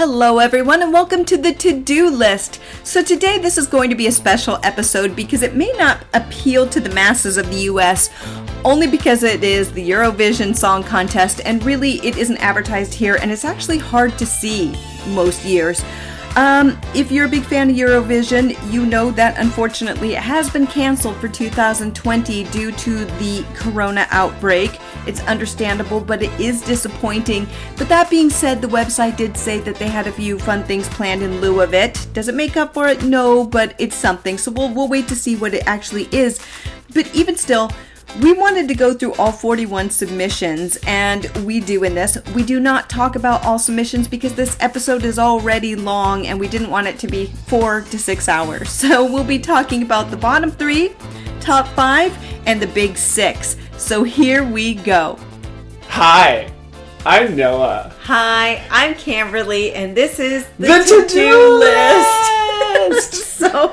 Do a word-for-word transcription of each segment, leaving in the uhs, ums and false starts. Hello everyone and welcome to the to-do list. So today this is going to be a special episode because it may not appeal to the masses of the U S only because it is the Eurovision Song Contest and really it isn't advertised here and it's actually hard to see most years. Um, if you're a big fan of Eurovision, you know that unfortunately it has been canceled for two thousand twenty due to the corona outbreak. It's understandable, but it is disappointing. But that being said, the website did say that they had a few fun things planned in lieu of it. Does it make up for it? No, but it's something. So we'll we'll wait to see what it actually is. But even still, we wanted to go through all forty-one submissions, and we do in this. We do not talk about all submissions because this episode is already long and we didn't want it to be four to six hours. So we'll be talking about the bottom three, top five, and the big six. So here we go. Hi, I'm Noah. Hi, I'm Kimberly, and this is the, the to-do, to-do list. list. So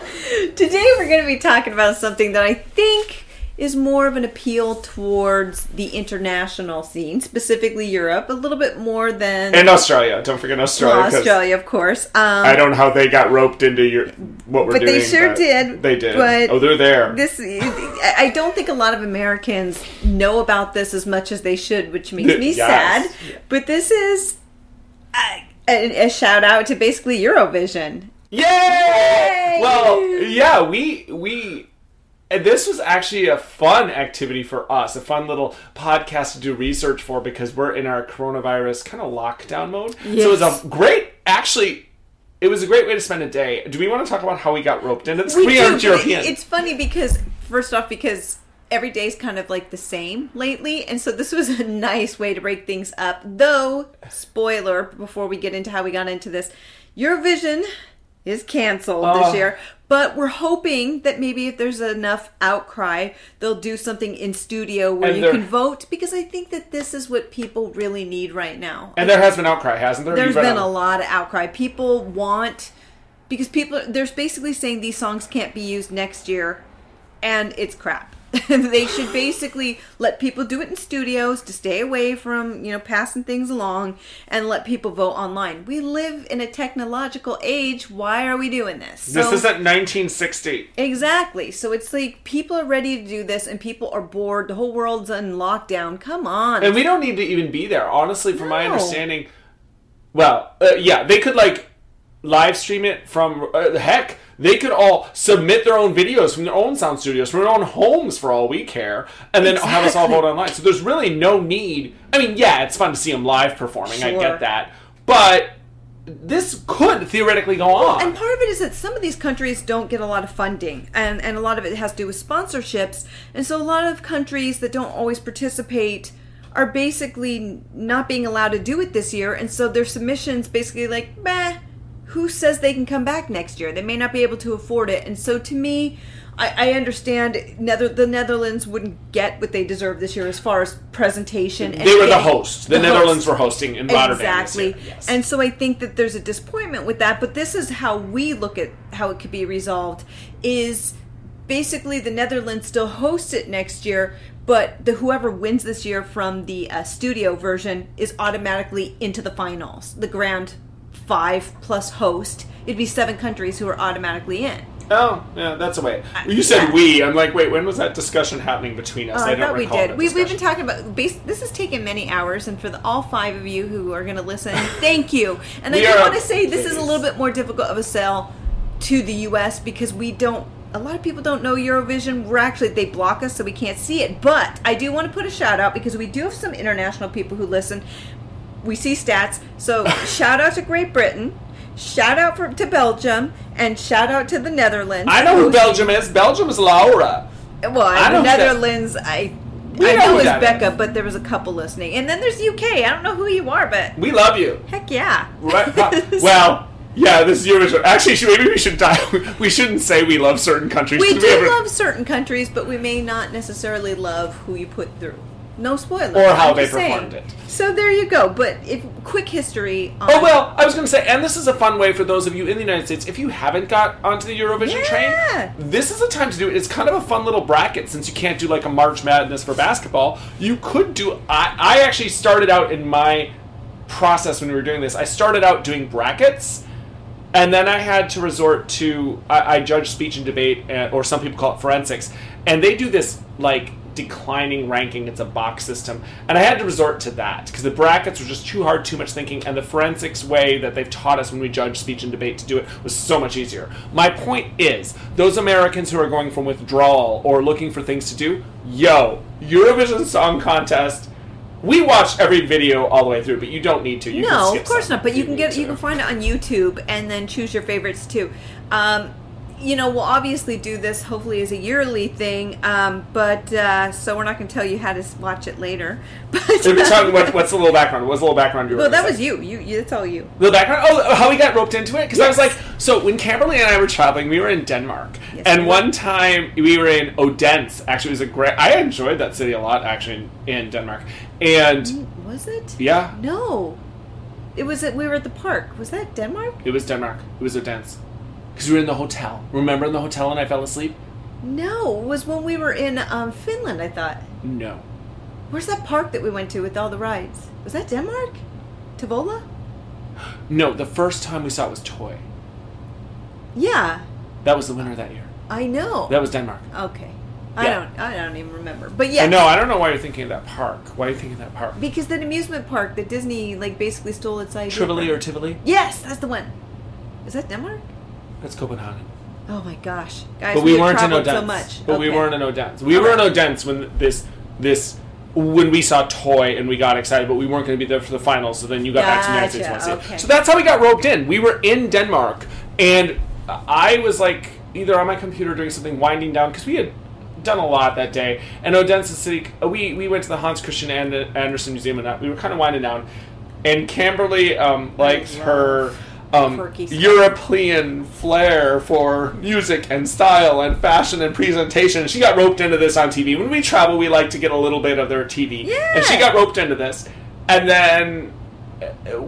today we're going to be talking about something that I think is more of an appeal towards the international scene, specifically Europe, a little bit more than... And Australia. Don't forget Australia. Australia, of course. Um, I don't know how they got roped into your, what we're but doing. They sure but did. They did. But oh, they're there. This, I don't think a lot of Americans know about this as much as they should, which makes me yes. sad. But this is a, a, a shout out to basically Eurovision. Yay! Yay! Well, yeah, we we... And this was actually a fun activity for us, a fun little podcast to do research for because we're in our coronavirus kind of lockdown mode. Yes. So it was a great, actually, it was a great way to spend a day. Do we want to talk about how we got roped into this? We, we aren't European. It's funny because, first off, because every day's kind of like the same lately. And so this was a nice way to break things up. Though, spoiler, before we get into how we got into this, Eurovision is canceled uh, this year. But we're hoping that maybe if there's enough outcry, they'll do something in studio where you can vote. Because I think that this is what people really need right now. And there has been outcry, hasn't there? There's been a lot of outcry. People want... Because people... They're basically saying these songs can't be used next year. And it's crap. They should basically let people do it in studios to stay away from, you know, passing things along and let people vote online. We live in a technological age. Why are we doing this? So, this isn't nineteen sixty. Exactly. So it's like people are ready to do this and people are bored. The whole world's in lockdown. Come on. And we don't need to even be there. Honestly, from no. my understanding, well, uh, yeah, they could like live stream it from, uh, heck, they could all submit their own videos from their own sound studios, from their own homes for all we care, and then exactly. have us all vote online. So there's really no need. I mean, yeah, it's fun to see them live performing. Sure. I get that. But this could theoretically go well, on. And part of it is that some of these countries don't get a lot of funding, and, and a lot of it has to do with sponsorships. And so a lot of countries that don't always participate are basically not being allowed to do it this year. And so their submissions basically like, meh. Who says they can come back next year? They may not be able to afford it. And so to me, I, I understand Nether, the Netherlands wouldn't get what they deserve this year as far as presentation. And they were the hosts. The, the Netherlands host. were hosting in Rotterdam. Exactly. Yes. And so I think that there's a disappointment with that. But this is how we look at how it could be resolved is basically the Netherlands still hosts it next year. But the whoever wins this year from the uh, studio version is automatically into the finals, the grand five plus host, it'd be seven countries who are automatically in. Oh, yeah, that's a way. You said yeah. we. I'm like, wait, when was that discussion happening between us? Uh, I don't I recall we did. We, we've been talking about, this has taken many hours, and for the, all five of you who are going to listen, thank you. And I do want to say this is a little bit more difficult of a sell to the U S because we don't, a lot of people don't know Eurovision. We're actually, they block us so we can't see it. But I do want to put a shout out because we do have some international people who listen. We see stats, so shout out to Great Britain, shout out for, to Belgium, and shout out to the Netherlands. I know who Belgium is. Belgium is Laura. Well, I the Netherlands, that... I we I know, know is Becca, is. But there was a couple listening. And then there's U K. I don't know who you are, but... We love you. Heck yeah. Right. Well... Yeah, this is Eurovision. Actually, maybe we should die. We shouldn't say we love certain countries. We do we ever... love certain countries, but we may not necessarily love who you put through. No spoilers. Or how I'm they performed saying. it. So there you go. But if, quick history. On oh, well, I was going to say, and this is a fun way for those of you in the United States, if you haven't got onto the Eurovision yeah. train, this is a time to do it. It's kind of a fun little bracket since you can't do like a March Madness for basketball. You could do... I, I actually started out in my process when we were doing this. I started out doing brackets, and then I had to resort to, I, I judge speech and debate, and, or some people call it forensics, and they do this, like, declining ranking. It's a box system. And I had to resort to that because the brackets were just too hard, too much thinking, and the forensics way that they've taught us when we judge speech and debate to do it was so much easier. My point is, those Americans who are going from withdrawal or looking for things to do, yo, Eurovision Song Contest, we watch every video all the way through, but you don't need to. You no, can skip of course some. Not. But you, you can get to. You can find it on YouTube and then choose your favorites too. Um, You know, we'll obviously do this hopefully as a yearly thing, um, but uh, so we're not going to tell you how to watch it later. But we're talking what, what's the little background? What's the little background? You well, that was you. You, you. That's all you. The background? Oh, how we got roped into it? Because yes. I was like, so when Kimberly and I were traveling, we were in Denmark. Yes, and we one time we were in Odense. Actually, it was a great... I enjoyed that city a lot, actually, in, in Denmark. And... Was it? Yeah. No. It was... At, we were at the park. Was that Denmark? It was Denmark. It was Odense. Because we were in the hotel. Remember in the hotel and I fell asleep? No. It was when we were in um, Finland, I thought. No. Where's that park that we went to with all the rides? Was that Denmark? Tivola? No. The first time we saw it was Toy. Yeah. That was the winner that year. I know. That was Denmark. Okay. Yeah. I don't I don't even remember. But yeah. I know. I don't know why you're thinking of that park. Why are you thinking of that park? Because that amusement park that Disney like basically stole its idea. Tivoli or Tivoli? Yes. That's the one. Is that Denmark? That's Copenhagen. Oh my gosh, guys! But we, we weren't in Odense. So much. But okay. we weren't in Odense. We All were right. in Odense when this this when we saw Toy and we got excited, but we weren't going to be there for the finals. So then you got gotcha. back to the United States. Once okay. So that's how we got roped in. We were in Denmark, and I was like either on my computer doing something, winding down because we had done a lot that day. And Odense City, we we went to the Hans Christian Andersen Museum, and we were kind of winding down. And Kimberly um, likes her. Um, European flair for music and style and fashion and presentation. She got roped into this on T V. When we travel, we like to get a little bit of their T V. Yeah. And she got roped into this. And then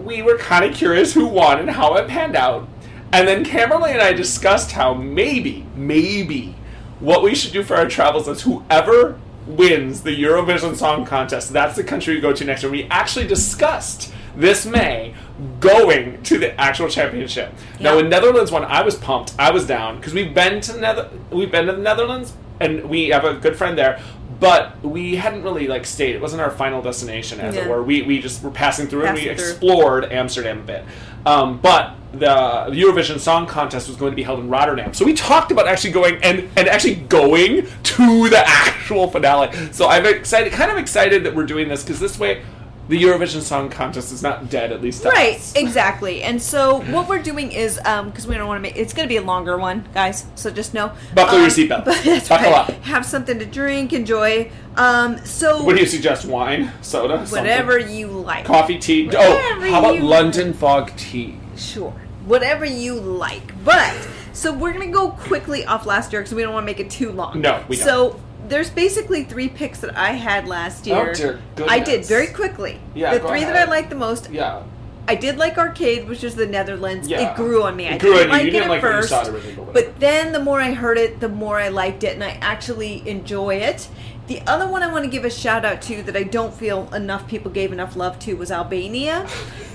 we were kind of curious who won and how it panned out. And then Kimberly and I discussed how maybe, maybe, what we should do for our travels is whoever wins the Eurovision Song Contest, that's the country we go to next year. We actually discussed this May going to the actual championship. Yeah. Now, when Netherlands won, I was pumped. I was down because we've been to Nether- we've been to the Netherlands and we have a good friend there, but we hadn't really like stayed. It wasn't our final destination, as yeah. it were. We we just were passing through passing and we through. explored Amsterdam a bit. Um, but the Eurovision Song Contest was going to be held in Rotterdam, so we talked about actually going and, and actually going to the actual finale. So I'm excited, kind of excited that we're doing this because this way. The Eurovision Song Contest is not dead, at least to right, us. Exactly. And so what we're doing is, because um, we don't want to make, it's going to be a longer one, guys, so just know. Buckle um, your seatbelt. Buckle right. up. Have something to drink, enjoy. Um, so. What do you suggest? Wine, soda, whatever something. You like. Coffee, tea. Whatever oh, how about London like. Fog tea? Sure. Whatever you like. But, so we're going to go quickly off last year because we don't want to make it too long. No, we don't. So. There's basically three picks that I had last year. Oh, dear goodness. I did very quickly. Yeah, the three ahead. That I liked the most. Yeah. I did like Arcade, which is the Netherlands. Yeah. It grew on me. It I grew didn't like you it didn't at like first, it but then the more I heard it, the more I liked it, and I actually enjoy it. The other one I want to give a shout out to that I don't feel enough people gave enough love to was Albania.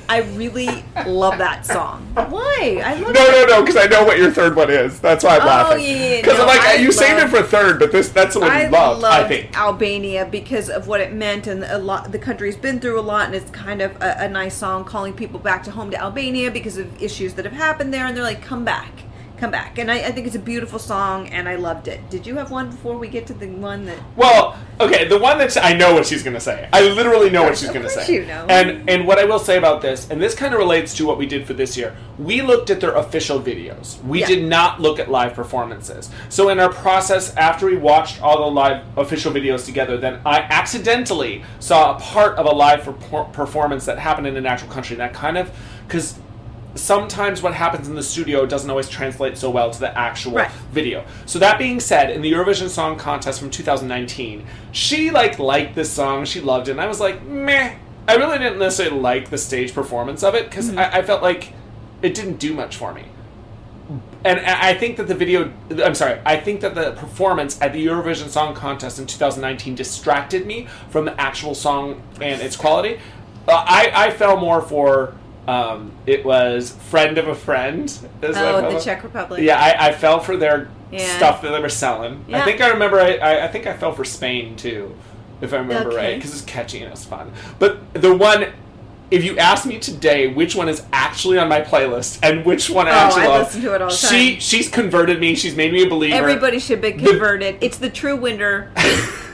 I really love that song. Why? I love no, it. No, no, no, because I know what your third one is. That's why I'm oh, laughing. Oh, yeah, Because no, like I you love, saved it for third, but this that's the one you loved, I think. I love Albania because of what it meant, and a lot the country's been through a lot, and it's kind of a, a nice song calling people back to home to Albania because of issues that have happened there, and they're like, come back. Come back. And I, I think it's a beautiful song, and I loved it. Did you have one before we get to the one that... Well, okay, the one that I know what she's going to say. I literally know what she's going to say. You know. And and what I will say about this, and this kind of relates to what we did for this year, we looked at their official videos. We yeah. did not look at live performances. So in our process, after we watched all the live official videos together, then I accidentally saw a part of a live per- performance that happened in an actual country. That kind of... because. Sometimes what happens in the studio doesn't always translate so well to the actual right. video. So that being said, in the Eurovision Song Contest from two thousand nineteen, she like liked this song, she loved it, and I was like, meh. I really didn't necessarily like the stage performance of it, because mm-hmm. I, I felt like it didn't do much for me. And I think that the video, I'm sorry, I think that the performance at the Eurovision Song Contest in two thousand nineteen distracted me from the actual song and its quality. Uh, I, I fell more for, um, it was Friend of a Friend. Is oh, the Czech Republic. Yeah, I, I fell for their yeah. stuff that they were selling. Yeah. I think I remember, I, I, I think I fell for Spain, too, if I remember okay. right, because it was catchy and it was fun. But the one, if you ask me today which one is actually on my playlist and which one I oh, actually I love, listen to it all the time. She, she's converted me, she's made me a believer. Everybody should be converted. The, it's the true winner.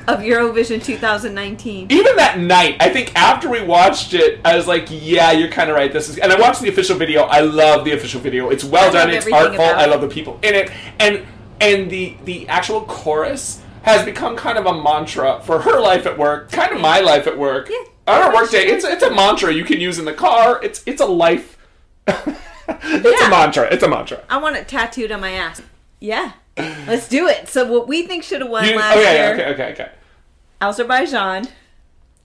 Of Eurovision twenty nineteen. Even that night, I think after we watched it, I was like, yeah, you're kind of right. This is, and I watched the official video. I love the official video. It's well I done. It's artful. I love the people in it. And and the, the actual chorus has become kind of a mantra for her life at work, kind of my life at work. Yeah. On our work day, it's, it's a mantra you can use in the car. It's, it's a life. it's yeah. a mantra. It's a mantra. I want it tattooed on my ass. Yeah. Let's do it. So what we think should have won you, last okay, year. Okay, okay, okay. Azerbaijan.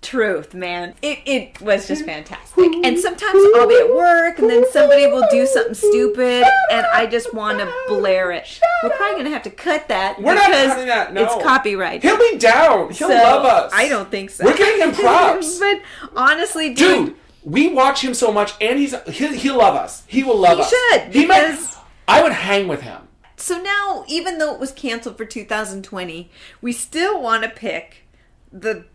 Truth, man. It it was just fantastic. And sometimes I'll be at work and then somebody will do something stupid and I just want to blare it. We're probably going to have to cut that. We're not cutting that, no. It's copyright. He'll be down. He'll so, love us. I don't think so. We're getting him props. But honestly, dude. Dude, we watch him so much and he's he'll, he'll love us. He will love he us. Should, he should. I would hang with him. So now, even though it was canceled for two thousand twenty, we still want to pick the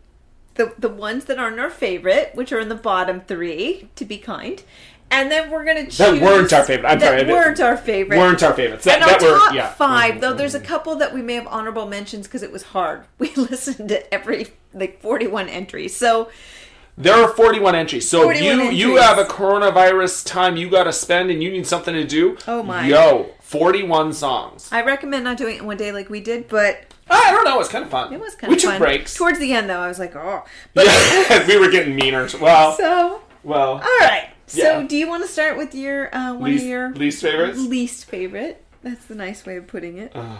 the the ones that aren't our favorite, which are in the bottom three, to be kind. And then we're going to choose... That weren't our favorite. I'm that sorry. That weren't our favorite. Weren't our favorites. That, and our that top were, yeah. five, though, there's a couple that we may have honorable mentions because it was hard. We listened to every, like, forty-one entries. So... There are forty-one entries. So forty-one you entries. You have a coronavirus time you got to spend and you need something to do. Oh, my. Yo, forty-one songs. I recommend not doing it in one day like we did, but... I don't know. It was kind of fun. It was kind we of fun. We took breaks. Towards the end, though, I was like, oh. But yeah, we were getting meaner. Well, so, well. All right. So yeah. Do you want to start with your uh, one least, of your... Least favorites? Least favorite. That's the nice way of putting it. Uh,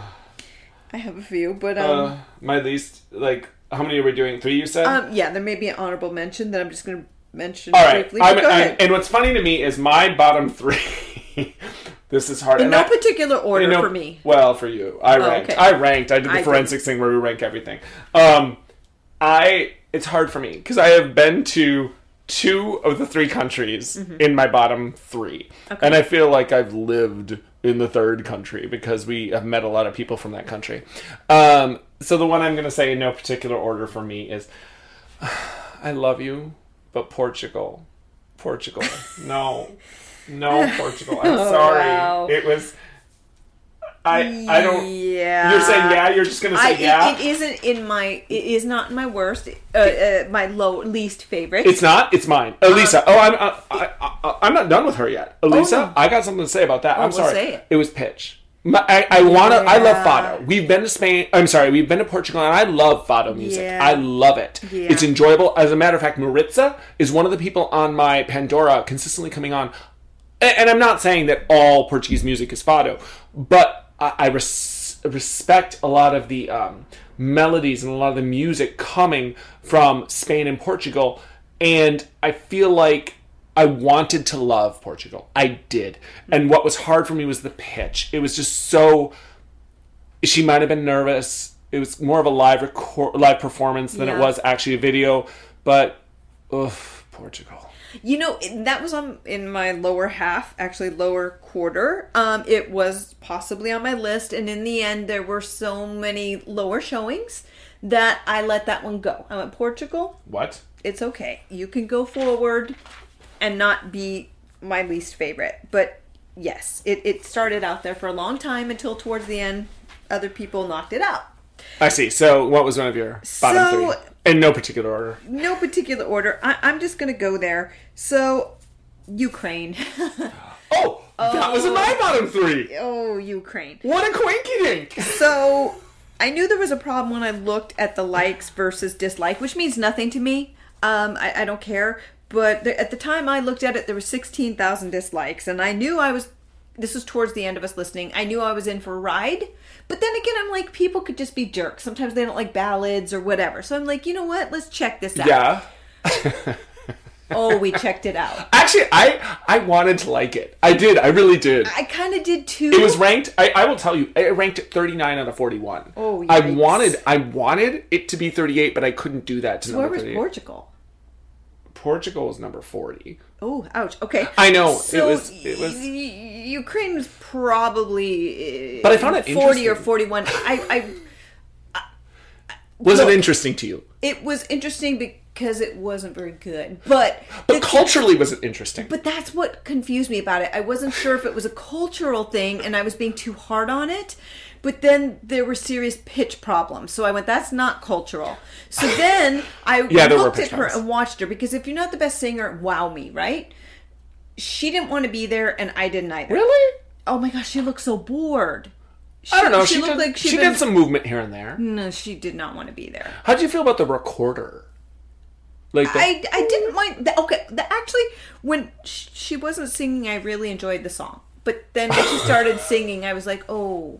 I have a few, but... um, uh, my least, like... How many are we doing? Three, you said? Um, yeah, there may be an honorable mention that I'm just going to mention all right. briefly. Go ahead. And what's funny to me is my bottom three. This is hard. In and no I, particular order no, for me. Well, for you. I oh, ranked. Okay. I ranked. I did the I forensics think. thing where we rank everything. Um, I It's hard for me because I have been to two of the three countries mm-hmm. in my bottom three. Okay. And I feel like I've lived in the third country because we have met a lot of people from that country. Um So the one I'm going to say in no particular order for me is, I love you, but Portugal. Portugal. No. No, Portugal. I'm oh, sorry. Wow. It was... I yeah. I don't... You're saying yeah? You're just going to say I, yeah? It, it isn't in my... It is not my worst... Uh, uh, my low, least favorite. It's not? It's mine. Elisa. Um, oh, I'm uh, I, I, I, I'm not done with her yet. Elisa, oh, no. I got something to say about that. Oh, I'm we'll sorry. Say it. It was Pitch. My, I, I wanna. Yeah. I love Fado. We've been to Spain. I'm sorry. We've been to Portugal, and I love Fado music. Yeah. I love it. Yeah. It's enjoyable. As a matter of fact, Maritza is one of the people on my Pandora consistently coming on. And, and I'm not saying that all Portuguese music is Fado, but I, I res- respect a lot of the um, melodies and a lot of the music coming from Spain and Portugal. And I feel like I wanted to love Portugal. I did. And what was hard for me was the pitch. It was just so... She might have been nervous. It was more of a live record, live performance than yeah. it was actually a video. But, ugh, Portugal. You know, that was on in my lower half, actually lower quarter. Um, it was possibly on my list. And in the end, there were so many lower showings that I let that one go. I went, Portugal? What? It's okay. You can go forward... and not be my least favorite. But yes, it, it started out there for a long time until towards the end, other people knocked it out. I see. So what was one of your bottom so, three? In no particular order. No particular order. I, I'm just going to go there. So, Ukraine. oh, oh, that was in my bottom three. Oh, Ukraine. What a coinky-dink. So, I knew there was a problem when I looked at the likes versus dislike, which means nothing to me. Um, I, I don't care. But at the time I looked at it, there were sixteen thousand dislikes. And I knew I was, this was towards the end of us listening, I knew I was in for a ride. But then again, I'm like, people could just be jerks. Sometimes they don't like ballads or whatever. So I'm like, you know what? Let's check this out. Yeah. Oh, we checked it out. Actually, I I wanted to like it. I did. I really did. I kind of did too. It was ranked, I, I will tell you, it ranked at thirty-nine out of forty-one. Oh, yeah. I wanted, I wanted it to be thirty-eight, but I couldn't do that to so number thirty-eight. Where was Portugal? Portugal was number forty. Oh, ouch. Okay. I know. So it was, it was... Ukraine was probably... But I found it forty or forty-one. I... I, I was look, it interesting to you? It was interesting because it wasn't very good. But... But the, culturally was it interesting. But that's what confused me about it. I wasn't sure if it was a cultural thing and I was being too hard on it. But then there were serious pitch problems. So I went, that's not cultural. So then I yeah, looked at her times. and watched her. Because if you're not the best singer, wow me, right? She didn't want to be there and I didn't either. Really? Oh my gosh, she looked so bored. She, I don't know. She, she, did, like she been, did some movement here and there. No, she did not want to be there. How did you feel about the recorder? Like the, I, I didn't mind. The, okay, the, actually, when she wasn't singing, I really enjoyed the song. But then when she started singing, I was like, oh...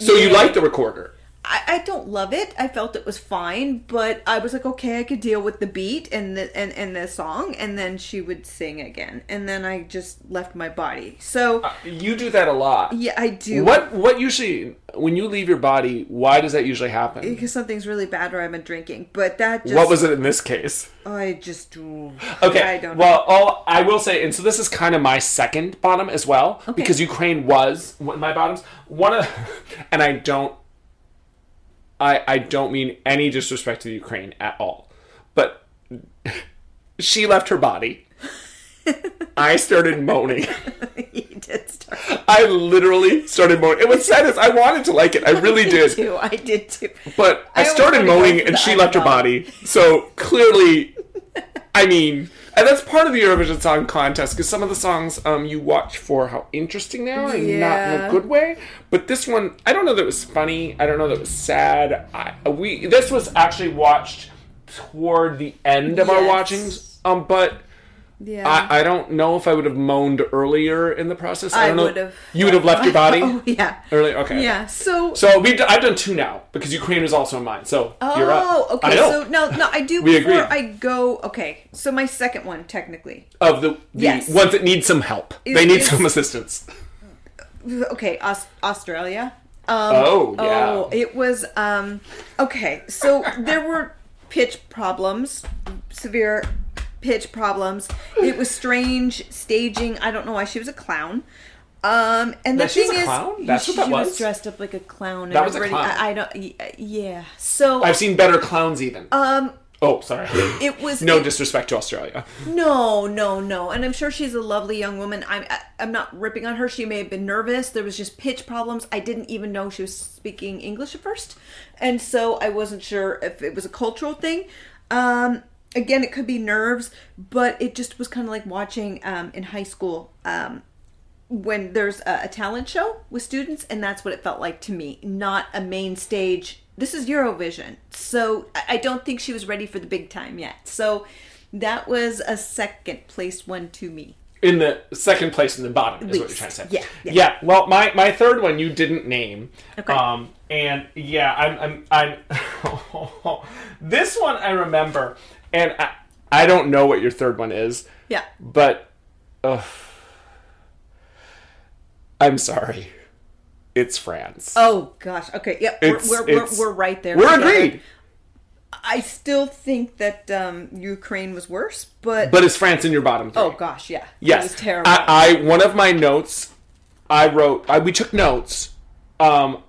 So yeah. You like the recorder? I, I don't love it. I felt it was fine, but I was like, okay, I could deal with the beat and the and, and the song, and then she would sing again, and then I just left my body. So uh, you do that a lot. Yeah, I do. What what usually when you leave your body? Why does that usually happen? Because something's really bad, or I've been drinking. But that just, what was it in this case? I just okay. I don't well, know. All, I will say, and so this is kind of my second bottom as well, okay. Because Ukraine was one of my bottoms. One of, and I don't. I, I don't mean any disrespect to Ukraine at all. But she left her body. I started moaning. You did start. I literally started moaning. It was sadness. I wanted to like it. I really I did. I did too. I did too. But I, I started moaning and she left her body. So clearly, I mean... And that's part of the Eurovision Song Contest, because some of the songs um, you watch for how interesting they are, and yeah. Not in a good way. But this one, I don't know that it was funny. I don't know that it was sad. I, we This was actually watched toward the end of yes. our watchings, um, but yeah. I, I don't know if I would have moaned earlier in the process. I, I would have. You would have left your body? Oh, yeah. Earlier? Okay. Yeah, so... So we've done, I've done two now, because Ukraine is also mine, so oh, you're up. Oh, okay, I know. So no, no, I do we before agree. I go... Okay, so my second one, technically. Of the, the yes. ones that need some help. Is, they need is, some assistance. Okay, Aus- Australia. Um, oh, yeah. Oh, it was... Um, okay, so there were pitch problems, severe... pitch problems. It was strange staging. I don't know why she was a clown. Um, and the that thing she's a is, clown? That's she, what that she was. was dressed up like a clown. That was a clown. I, I don't. Yeah. So I've seen better clowns even. Um. Oh, sorry. It was no it, disrespect to Australia. No, no, no. And I'm sure she's a lovely young woman. I'm I'm not ripping on her. She may have been nervous. There was just pitch problems. I didn't even know she was speaking English at first, and so I wasn't sure if it was a cultural thing. Um. Again, it could be nerves, but it just was kind of like watching um, in high school um, when there's a, a talent show with students, and that's what it felt like to me, not a main stage. This is Eurovision, so I don't think she was ready for the big time yet. So that was a second place one to me. In the second place in the bottom is what you're trying to say. Yeah, yeah. yeah well, my, my third one you didn't name. Okay. Um, and yeah, I'm... I'm, I'm this one I remember... And I, I don't know what your third one is. Yeah. But, uh, I'm sorry. It's France. Oh, gosh. Okay. Yep. Yeah, we're, we're, we're, we're right there. We're together. Agreed. I still think that um, Ukraine was worse, but... But it's France in your bottom three. Oh, gosh. Yeah. Yes. It was terrible. I, I one of my notes, I wrote... I, we took notes. Um...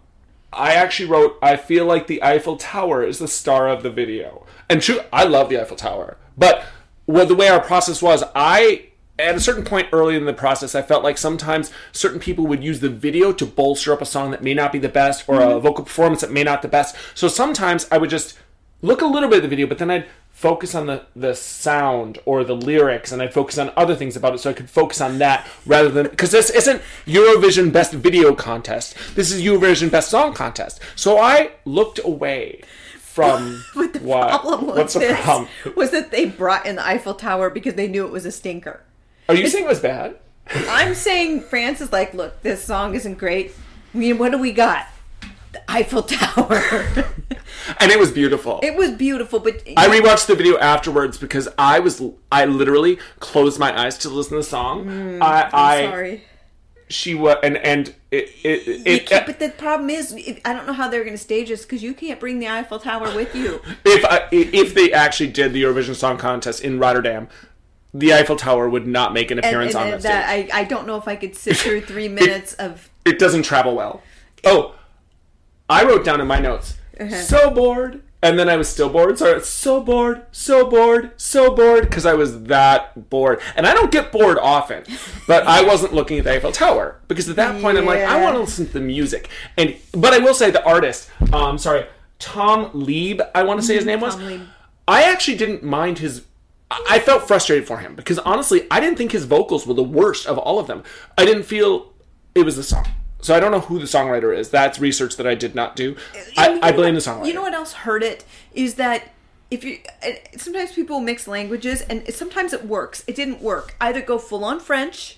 I actually wrote, I feel like the Eiffel Tower is the star of the video. And true, I love the Eiffel Tower. But well, the way our process was, I, at a certain point early in the process, I felt like sometimes certain people would use the video to bolster up a song that may not be the best or mm-hmm. a vocal performance that may not be the best. So sometimes I would just look a little bit at the video, but then I'd focus on the, the sound or the lyrics, and I'd focus on other things about it so I could focus on that rather than... Because this isn't Eurovision Best Video Contest. This is Eurovision Best Song Contest. So I looked away from what... the problem was What's the this problem? Was that they brought in the Eiffel Tower because they knew it was a stinker. Are you it's, saying it was bad? I'm saying France is like, look, this song isn't great. I mean, what do we got? Eiffel Tower. And it was beautiful. It was beautiful, but... I rewatched the video afterwards because I was... I literally closed my eyes to listen to the song. Mm, I, I'm I, sorry. she was, and and it, it, it, it but the problem is, if, I don't know how they're going to stage this because you can't bring the Eiffel Tower with you. If I, if they actually did the Eurovision Song Contest in Rotterdam, the Eiffel Tower would not make an appearance and, and, on and that stage. I, I don't know if I could sit through three minutes it, of. It doesn't travel well. Oh, I wrote down in my notes. Uh-huh. So bored, and then I was still bored. So so bored, so bored, so bored, because I was that bored. And I don't get bored often, but I wasn't looking at the Eiffel Tower because at that point yeah. I'm like, I want to listen to the music. And but I will say the artist, um, sorry, Tom Leeb, I want to say his name was. Tom Leeb. I actually didn't mind his. I felt frustrated for him because honestly, I didn't think his vocals were the worst of all of them. I didn't feel it was the song. So I don't know who the songwriter is. That's research that I did not do. I, I blame the songwriter. You know what else hurt it? Is that if you sometimes people mix languages, and sometimes it works. It didn't work. Either go full-on French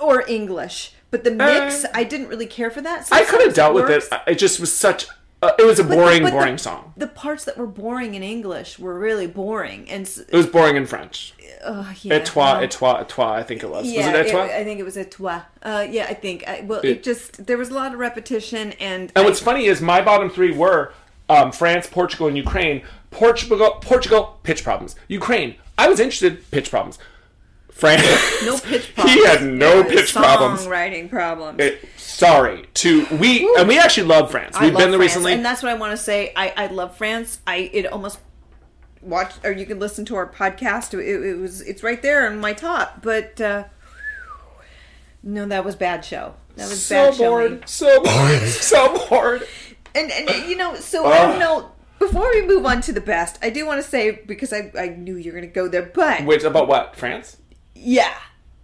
or English. But the mix, uh, I didn't really care for that. Sometimes I could have dealt with it. It just was such... Uh, it was a boring, but the, but boring the, song. The parts that were boring in English were really boring. And it was boring in French. Oh, yeah. Et toi, et toi, et toi, I think it was. Yeah, was it et toi? It, I think it was et toi. Uh, yeah, I think. I, well, it, it just, there was a lot of repetition. And And I, what's funny is my bottom three were um, France, Portugal, and Ukraine. Portugal, Portugal, pitch problems. Ukraine, I was interested, pitch problems. France. No pitch problems. He had no pitch problems. Songwriting problems. It, sorry. To we Woo. And we actually love France. We've I love been there France. Recently, and that's what I want to say. I, I love France. I it almost watched, or you can listen to our podcast. It, it was it's right there in my top. But uh, no, that was bad show. That was so bad show. So bored. So bored. So bored. And and you know so uh. I don't know. Before we move on to the best, I do want to say because I I knew you were going to go there, but wait about what France. Yeah.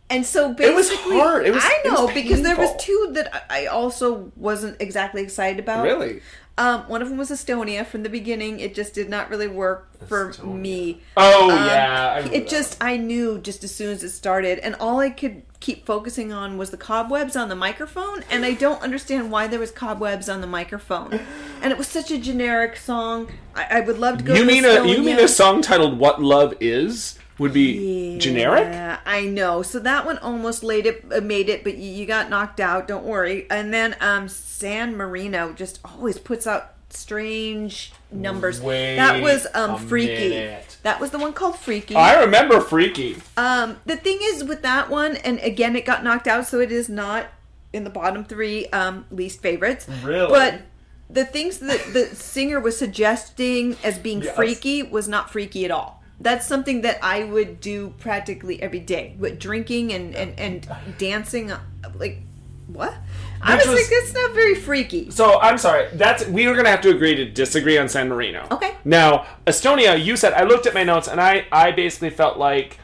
And so basically... It was hard. It was, I know, it was because there was two that I also wasn't exactly excited about. Really? Um, one of them was Estonia. From the beginning, it just did not really work for Estonia. me. Oh, um, yeah. It just... One. I knew just as soon as it started. And all I could keep focusing on was the cobwebs on the microphone. And I don't understand why there was cobwebs on the microphone. And it was such a generic song. I, I would love to go you to mean Estonia. A, you mean a song titled What Love Is? Would be yeah, generic? Yeah, I know. So that one almost laid it, uh, made it, but you, you got knocked out. Don't worry. And then um, San Marino just always puts out strange numbers. Wait that was um, Freaky. Minute. That was the one called Freaky. I remember Freaky. Um, the thing is with that one, and again, it got knocked out, so it is not in the bottom three um, least favorites. Really? But the things that the singer was suggesting as being yes. freaky was not freaky at all. That's something that I would do practically every day. With drinking and, and, and dancing. Like, what? I was, was like, that's not very freaky. So, I'm sorry. That's we were going to have to agree to disagree on San Marino. Okay. Now, Estonia, you said, I looked at my notes, and I, I basically felt like,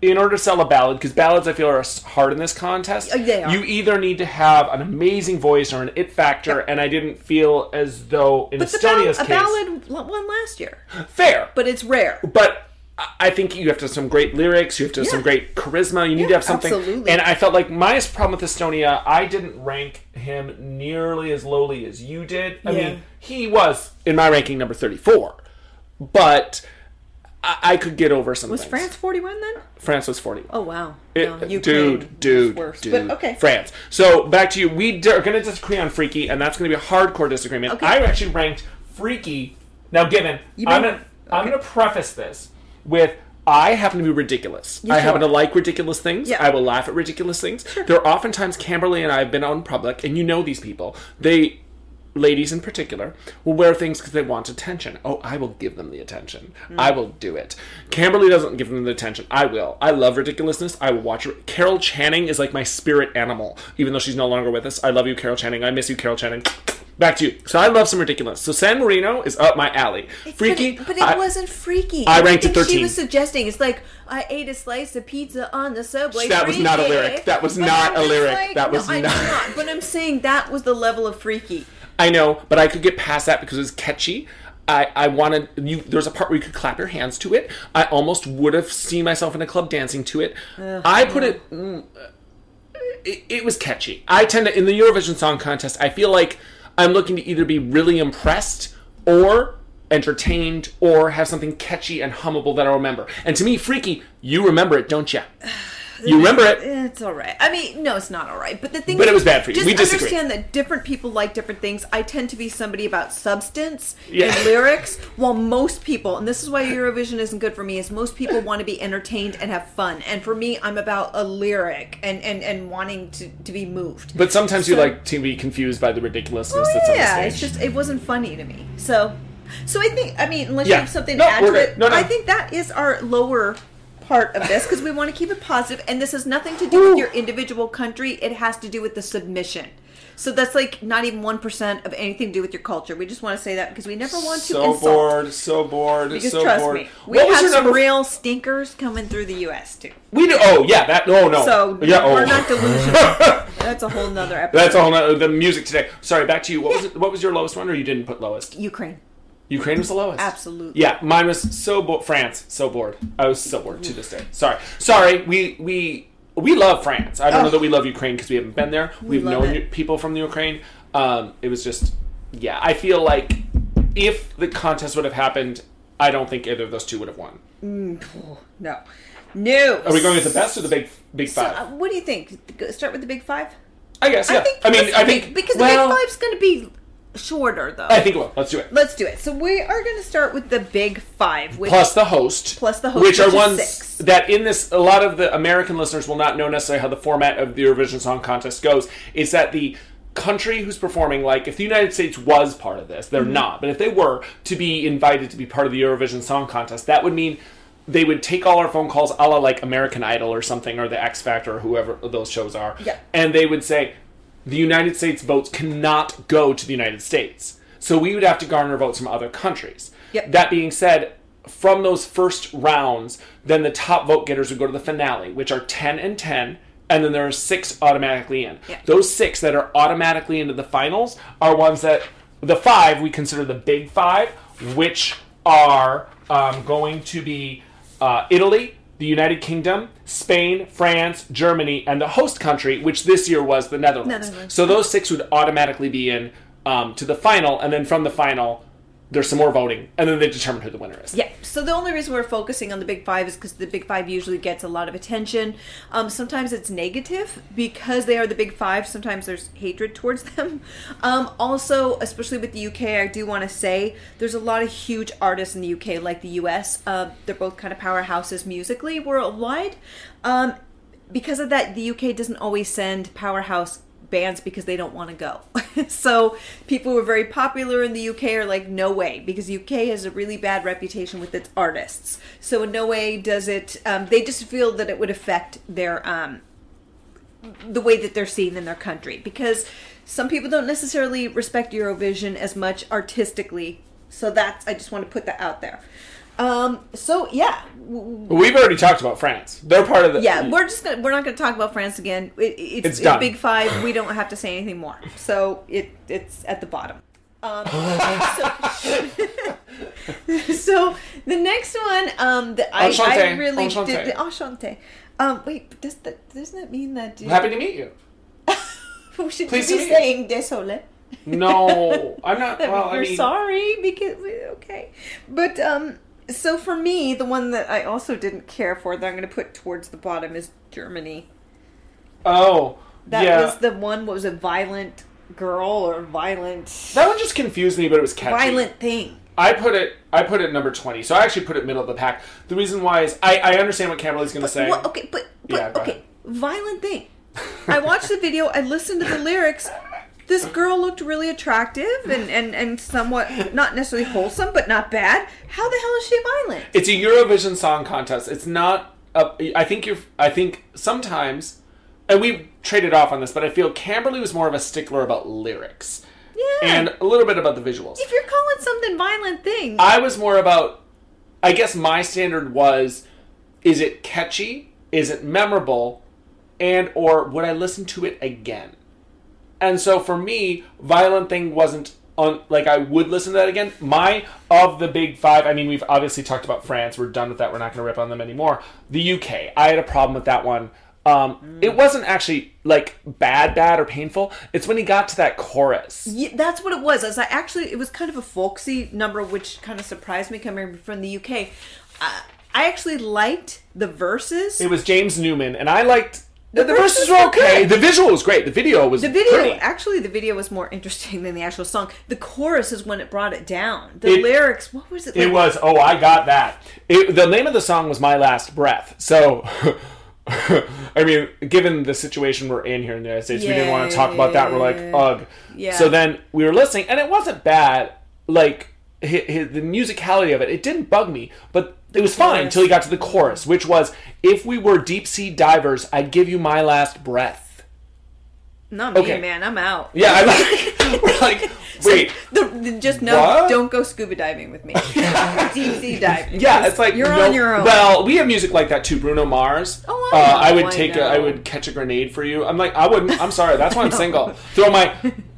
in order to sell a ballad, because ballads, I feel, are hard in this contest. Uh, they are. You either need to have an amazing voice or an it factor, yep. and I didn't feel as though, in but Estonia's the ball- case... But a ballad won last year. Fair. But it's rare. But... I think you have to have some great lyrics, you have to have yeah. some great charisma, you need yeah, to have something. Absolutely. And I felt like my problem with Estonia, I didn't rank him nearly as lowly as you did. I yeah. mean, he was, in my ranking, number thirty-four. But I, I could get over some was things. Was France forty-one then? France was forty-one. Oh, wow. It, no, Ukraine dude, dude, worse. dude. But, okay. France. So, back to you. We are going to disagree on Freaky, and that's going to be a hardcore disagreement. Okay. I actually ranked Freaky. Now, given, I'm going okay. to preface this. With, I happen to be ridiculous. You I sure. happen to like ridiculous things. Yeah. I will laugh at ridiculous things. Sure. There are oftentimes Kimberly and I have been out in public, and you know these people. They, ladies in particular, will wear things because they want attention. Oh, I will give them the attention. Mm. I will do it. Kimberly doesn't give them the attention. I will. I love ridiculousness. I will watch her. Carol Channing is like my spirit animal, even though she's no longer with us. I love you, Carol Channing. I miss you, Carol Channing. Back to you. So I love some ridiculous. So San Marino is up my alley. It freaky. But it I, wasn't freaky. I ranked it thirteen. She was suggesting. It's like, I ate a slice of pizza on the subway. That freaky. was not a lyric. That was but not was a lyric. Like, that was no, not. I'm not. But I'm saying that was the level of freaky. I know, but I could get past that because it was catchy. I, I wanted, you, there was a part where you could clap your hands to it. I almost would have seen myself in a club dancing to it. Ugh, I put yeah. it, mm, it, it was catchy. I tend to, in the Eurovision Song Contest, I feel like I'm looking to either be really impressed or entertained or have something catchy and hummable that I'll remember. And to me, Freaky, you remember it, don't ya? You remember it? It's all right. I mean, no, it's not all right. But the thing, but is, it was bad for you. Just we disagree. Understand that different people like different things. I tend to be somebody about substance yeah. and lyrics, while most people, and this is why Eurovision isn't good for me, is most people want to be entertained and have fun. And for me, I'm about a lyric and and, and wanting to, to be moved. But sometimes so, you like to be confused by the ridiculousness oh, that's yeah, on the stage. Yeah, it's just it wasn't funny to me. So, so I think I mean, unless yeah. you have something no, to add to it, no, no. I think that is our lower part of this, because we want to keep it positive, and this has nothing to do Ooh. with your individual country. It has to do with the submission. So that's like not even one percent of anything to do with your culture. We just want to say that because we never want to so insult. Bored, so bored, because so trust bored. Me, we what have some number? real stinkers coming through the U S too. We do. Oh yeah, that. Oh no. So yeah, we're oh. not delusional. That's a whole nother episode. That's a whole nother. The music today. Sorry, back to you. What yeah. was it, what was your lowest one, or you didn't put lowest? Ukraine. Ukraine was the lowest. Absolutely. Yeah, mine was so bored. France, so bored. I was so bored to this day. Sorry. Sorry, we we, we love France. I don't oh. know that we love Ukraine because we haven't been there. We We've known it. people from the Ukraine. Um, it was just, yeah. I feel like if the contest would have happened, I don't think either of those two would have won. Mm, oh, no. No. Are we going with the best or the big big five? So, uh, what do you think? Start with the big five? I guess, yeah. I, think I mean, I think... Because well, the big five's going to be... shorter though. I think it will. Let's do it. Let's do it. So we are going to start with the big five, which plus the host, plus the host, which, which are ones six. That in this a lot of the American listeners will not know necessarily how the format of the Eurovision Song Contest goes. Is that the country who's performing, like if the United States was part of this, they're mm-hmm. not. But if they were to be invited to be part of the Eurovision Song Contest, that would mean they would take all our phone calls, a la like American Idol or something, or the X Factor, or whoever those shows are, yeah. and they would say, the United States votes cannot go to the United States. So we would have to garner votes from other countries. Yep. That being said, from those first rounds, then the top vote getters would go to the finale, which are ten and ten, and then there are six automatically in. Yep. Those six that are automatically into the finals are ones that, the five, we consider the big five, which are um, going to be uh, Italy, the United Kingdom, Spain, France, Germany, and the host country, which this year was the Netherlands. Netherlands. So those six would automatically be in um, to the final, and then from the final, there's some more voting, and then they determine who the winner is. Yeah, so the only reason we're focusing on the Big Five is because the Big Five usually gets a lot of attention. Um, sometimes it's negative because they are the Big Five. Sometimes there's hatred towards them. Um, also, especially with the U K, I do want to say there's a lot of huge artists in the U K, like the U S. Uh, they're both kind of powerhouses musically worldwide. Um, because of that, the U K doesn't always send powerhouse bands because they don't want to go. So people who are very popular in the U K are like, no way, because U K has a really bad reputation with its artists. So in no way does it, um, they just feel that it would affect their, um, the way that they're seen in their country. Because some people don't necessarily respect Eurovision as much artistically. So that's, I just want to put that out there. Um, so yeah, we've already talked about France. They're part of the, yeah, we're just gonna, we're not going to talk about France again. It, it's, it's done. Big five. We don't have to say anything more. So it, it's at the bottom. Um, so, so the next one, um, that I, I really Enchanté. did, the, Enchanté. Um, wait, does that, doesn't that mean that? You, happy to meet you. We should Please be saying désolé. No, I'm not. Well, We're I mean, sorry because we, okay. But, um, so for me, the one that I also didn't care for that I'm going to put towards the bottom is Germany. Oh, that yeah. was the one. What was it? Violent girl or violent? That one just confused me, but it was catchy. Violent thing. I put it. I put it number twenty. So I actually put it middle of the pack. The reason why is I, I understand what Kimberly's going to say. Well, okay, but, but yeah, okay, ahead. Violent thing. I watched the video. I listened to the lyrics. This girl looked really attractive and, and, and somewhat, not necessarily wholesome, but not bad. How the hell is she violent? It's a Eurovision Song Contest. It's not, a, I think you're, I think sometimes, and we traded off on this, but I feel Kimberly was more of a stickler about lyrics. Yeah. And a little bit about the visuals. If you're calling something violent thing. I was more about, I guess my standard was, is it catchy? Is it memorable? And or would I listen to it again? And so for me, Violent Thing wasn't, on, like, I would listen to that again. My, of the big five, I mean, we've obviously talked about France. We're done with that. We're not going to rip on them anymore. The U K, I had a problem with that one. Um, mm. It wasn't actually, like, bad, bad or painful. It's when he got to that chorus. Yeah, that's what it was. As I actually, it was kind of a folksy number, which kind of surprised me coming from the U K. Uh, I actually liked the verses. It was James Newman, and I liked... The, the verses were okay. Good. The visual was great. The video was The video, pretty. Actually, the video was more interesting than the actual song. The chorus is when it brought it down. The it, lyrics, what was it like? It was, oh, I got that. It, the name of the song was My Last Breath. So, I mean, given the situation we're in here in the United States, yeah, we didn't want to talk about that. We're like, ugh. Yeah. So then we were listening, and it wasn't bad. Like, his, his, the musicality of it, it didn't bug me, but... It was fine until he got to the chorus, which was, if we were deep-sea divers, I'd give you my last breath. Not me, okay. Man. I'm out. Yeah, I'm like, we're like, wait. So the, the, just no, what? Don't go scuba diving with me. Deep-sea diving. Yeah, it's like... You're no, on your own. Well, we have music like that, too. Bruno Mars. Oh, I know. Uh, I would, take I know. A, I would catch a grenade for you. I'm like, I wouldn't. I'm sorry. That's why I'm single. Throw my...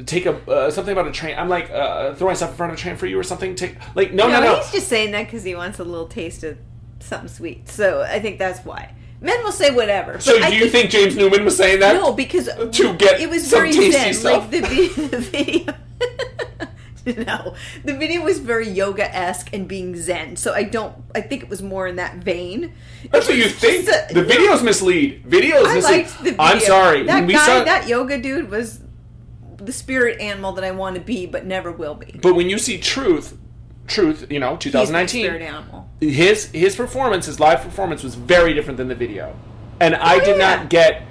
Take a uh, something about a train. I'm like, uh, throw myself in front of a train for you or something. Take like no, no, no. no. He's just saying that because he wants a little taste of something sweet. So I think that's why men will say whatever. So do I you think, think James Newman was saying that? No, because to get it was some very tasty zen. Stuff. Like the video, the video. No, the video was very yoga-esque and being zen. So I don't. I think it was more in that vein. That's what you think. A, the videos no, mislead. Videos I mislead. Liked the video. I'm sorry. That we guy, saw... that yoga dude was. The spirit animal that I want to be, but never will be. But when you see Truth, Truth, you know, twenty nineteen, he's my spirit animal. His his performance, his live performance, was very different than the video, and oh, I did yeah. not get.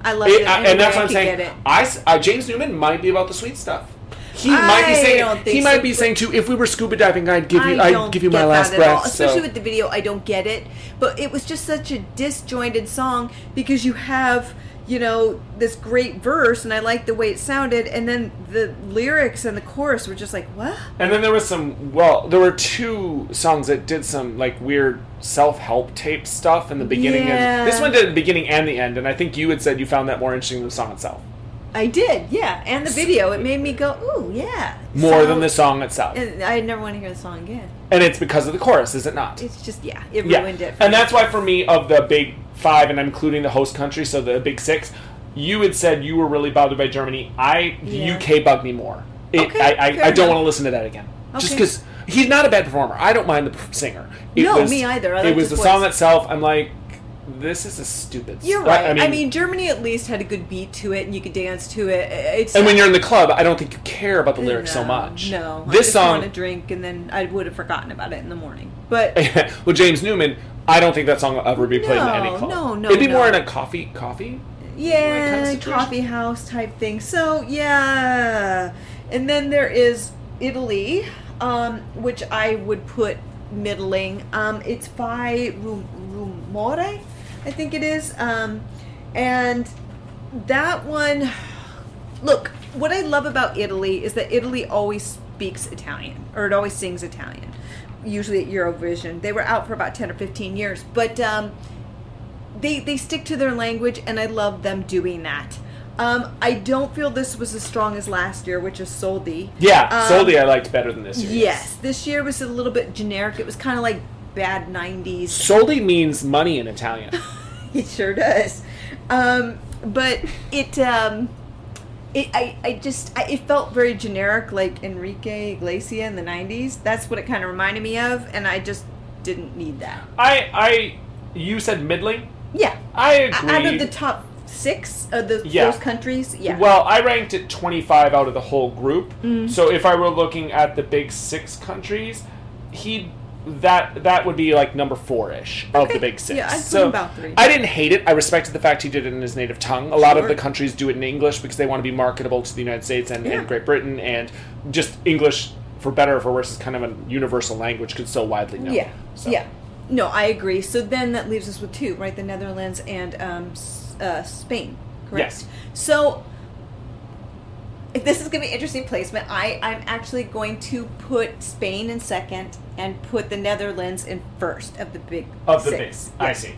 I love it, it. I, and that's what I'm saying. I, I James Newman might be about the sweet stuff. He I might be saying he so. might be saying too. If we were scuba diving, I'd give you. I I'd give you my last breath. So. Especially with the video, I don't get it. But it was just such a disjointed song because you have. You know, this great verse, and I liked the way it sounded, and then the lyrics and the chorus were just like, what? And then there was some, well, there were two songs that did some, like, weird self-help tape stuff in the beginning. Yeah. And this one did the beginning and the end, and I think you had said you found that more interesting than the song itself. I did, yeah. And the video. It made me go, ooh, yeah. More so, than the song itself. And I never want to hear the song again. And it's because of the chorus, is it not? It's just, yeah. It yeah. ruined it. For and me. That's why for me, of the Big Five, and I'm including the host country, so the Big Six, you had said you were really bothered by Germany. I, the yeah. U K bugged me more. It, okay, I, I, I don't enough. want to listen to that again. Okay. Just because he's not a bad performer. I don't mind the singer. It no, was, me either. I like it was the voice. Song itself. I'm like... This is a stupid. You're right. I mean, I mean, Germany at least had a good beat to it, and you could dance to it. It's and when you're in the club, I don't think you care about the lyrics no, so much. No, this I just song, want to drink, and then I would have forgotten about it in the morning. But well, James Newman, I don't think that song will ever be played no, in any club. No, no, it'd be no. more in a coffee, coffee, yeah, kind of coffee house type thing. So yeah, and then there is Italy, um, which I would put middling. Um, it's by Rumore. I think it is. Um, and that one, look, what I love about Italy is that Italy always speaks Italian, or it always sings Italian, usually at Eurovision. They were out for about ten or fifteen years, but um, they, they stick to their language, and I love them doing that. Um, I don't feel this was as strong as last year, which is Soldi. Yeah, um, Soldi I liked better than this year. Yes, this year was a little bit generic. It was kind of like bad nineties. Soldi means money in Italian. It sure does. Um, but it, um, it, I, I just, I, it felt very generic, like Enrique Iglesias in the nineties. That's what it kind of reminded me of, and I just didn't need that. I, I, you said middling? Yeah. I agree. Out of the top six of the, yeah. those countries? Yeah. Well, I ranked it twenty-five out of the whole group. Mm-hmm. So if I were looking at the big six countries, he'd That that would be like number four-ish of okay. the big six. Yeah, I'd put so about three. I didn't hate it. I respected the fact he did it in his native tongue. A sure. lot of the countries do it in English because they want to be marketable to the United States and, yeah. and Great Britain, and just English, for better or for worse, is kind of a universal language because it's so widely known. Yeah, so. yeah. No, I agree. So then that leaves us with two, right? The Netherlands and um, uh, Spain, correct? Yes. So this is going to be an interesting placement. I, I'm actually going to put Spain in second and put the Netherlands in first of the big of the six. Big. Yes. I see.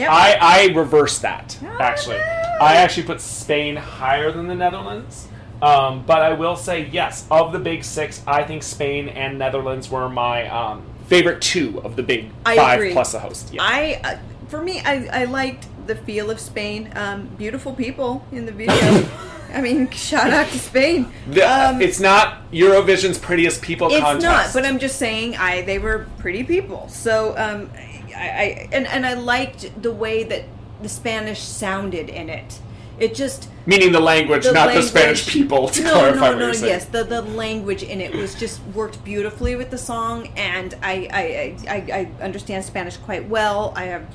Yep. I, I reversed that, actually. Oh. I actually put Spain higher than the Netherlands. Um, but I will say, yes, of the big six, I think Spain and Netherlands were my um, favorite two of the big I five agree. Plus a host. Yeah. I, uh, for me, I, I liked the feel of Spain. Um, beautiful people in the video. I mean, shout out to Spain. The, um, it's not Eurovision's prettiest people it's contest. It's not, but I'm just saying I they were pretty people. So um, I, I and, and I liked the way that the Spanish sounded in it. It just... Meaning the language, the not language. The Spanish people, to no, clarify no, what no, you're saying. Yes, the, the language in it was just worked beautifully with the song, and I I, I I understand Spanish quite well. I have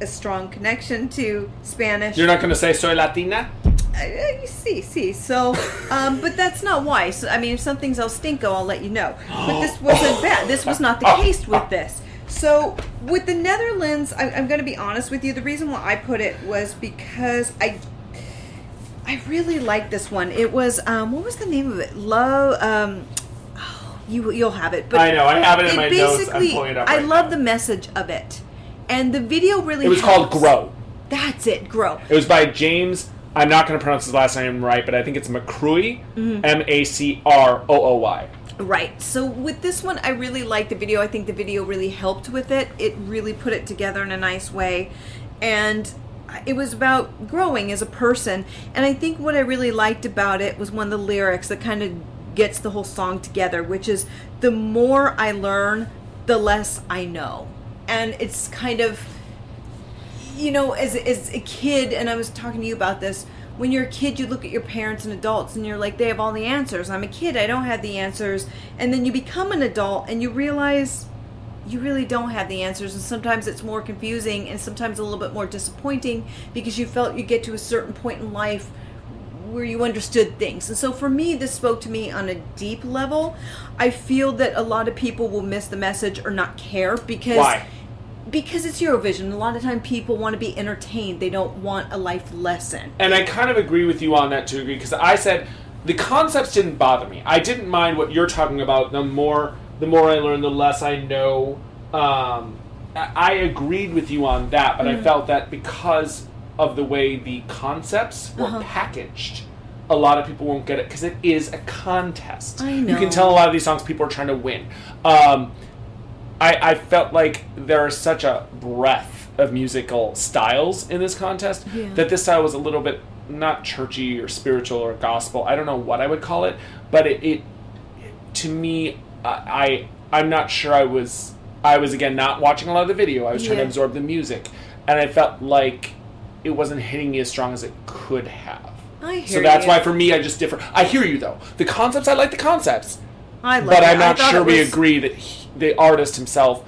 a strong connection to Spanish. You're not going to say, soy Latina? I, I, see, see. So, um, but that's not why. So, I mean, if something's el stinko, I'll let you know. But this wasn't bad. This was not the case with this. So, with the Netherlands, I, I'm going to be honest with you. The reason why I put it was because I... I really like this one. It was, um, what was the name of it? Love, um, oh, you, you'll have it. But I know, I have it in it my notes. I'm pulling it up. I right love now. The message of it. And the video really It was helps. Called Grow. That's it, Grow. It was by James, I'm not going to pronounce his last name right, but I think it's McCrory, mm-hmm. M A C R O O Y. Right. So with this one, I really liked the video. I think the video really helped with it. It really put it together in a nice way. And... it was about growing as a person, and I think what I really liked about it was one of the lyrics that kind of gets the whole song together, which is, the more I learn, the less I know. And it's kind of, you know, as, as a kid, and I was talking to you about this, when you're a kid, you look at your parents and adults, and you're like, they have all the answers. I'm a kid, I don't have the answers. And then you become an adult, and you realize... you really don't have the answers, and sometimes it's more confusing and sometimes a little bit more disappointing because you felt you get to a certain point in life where you understood things. And so for me, this spoke to me on a deep level. I feel that a lot of people will miss the message or not care because Why? Because it's Eurovision. A lot of time people want to be entertained. They don't want a life lesson. And I kind of agree with you on that to agree because I said the concepts didn't bother me. I didn't mind what you're talking about. The more... The more I learn, the less I know. Um, I agreed with you on that, but mm. I felt that because of the way the concepts were uh-huh. packaged, a lot of people won't get it because it is a contest. I know. You can tell a lot of these songs people are trying to win. Um, I, I felt like there is such a breadth of musical styles in this contest yeah. that this style was a little bit not churchy or spiritual or gospel. I don't know what I would call it, but it, it to me... I, I'm not sure I was, I was again not watching a lot of the video. I was trying yeah. to absorb the music. And I felt like it wasn't hitting me as strong as it could have. I hear you. So that's you. Why for me I just differ. I hear you though. The concepts, I like the concepts. I like But I'm it. not sure was... we agree that he, the artist himself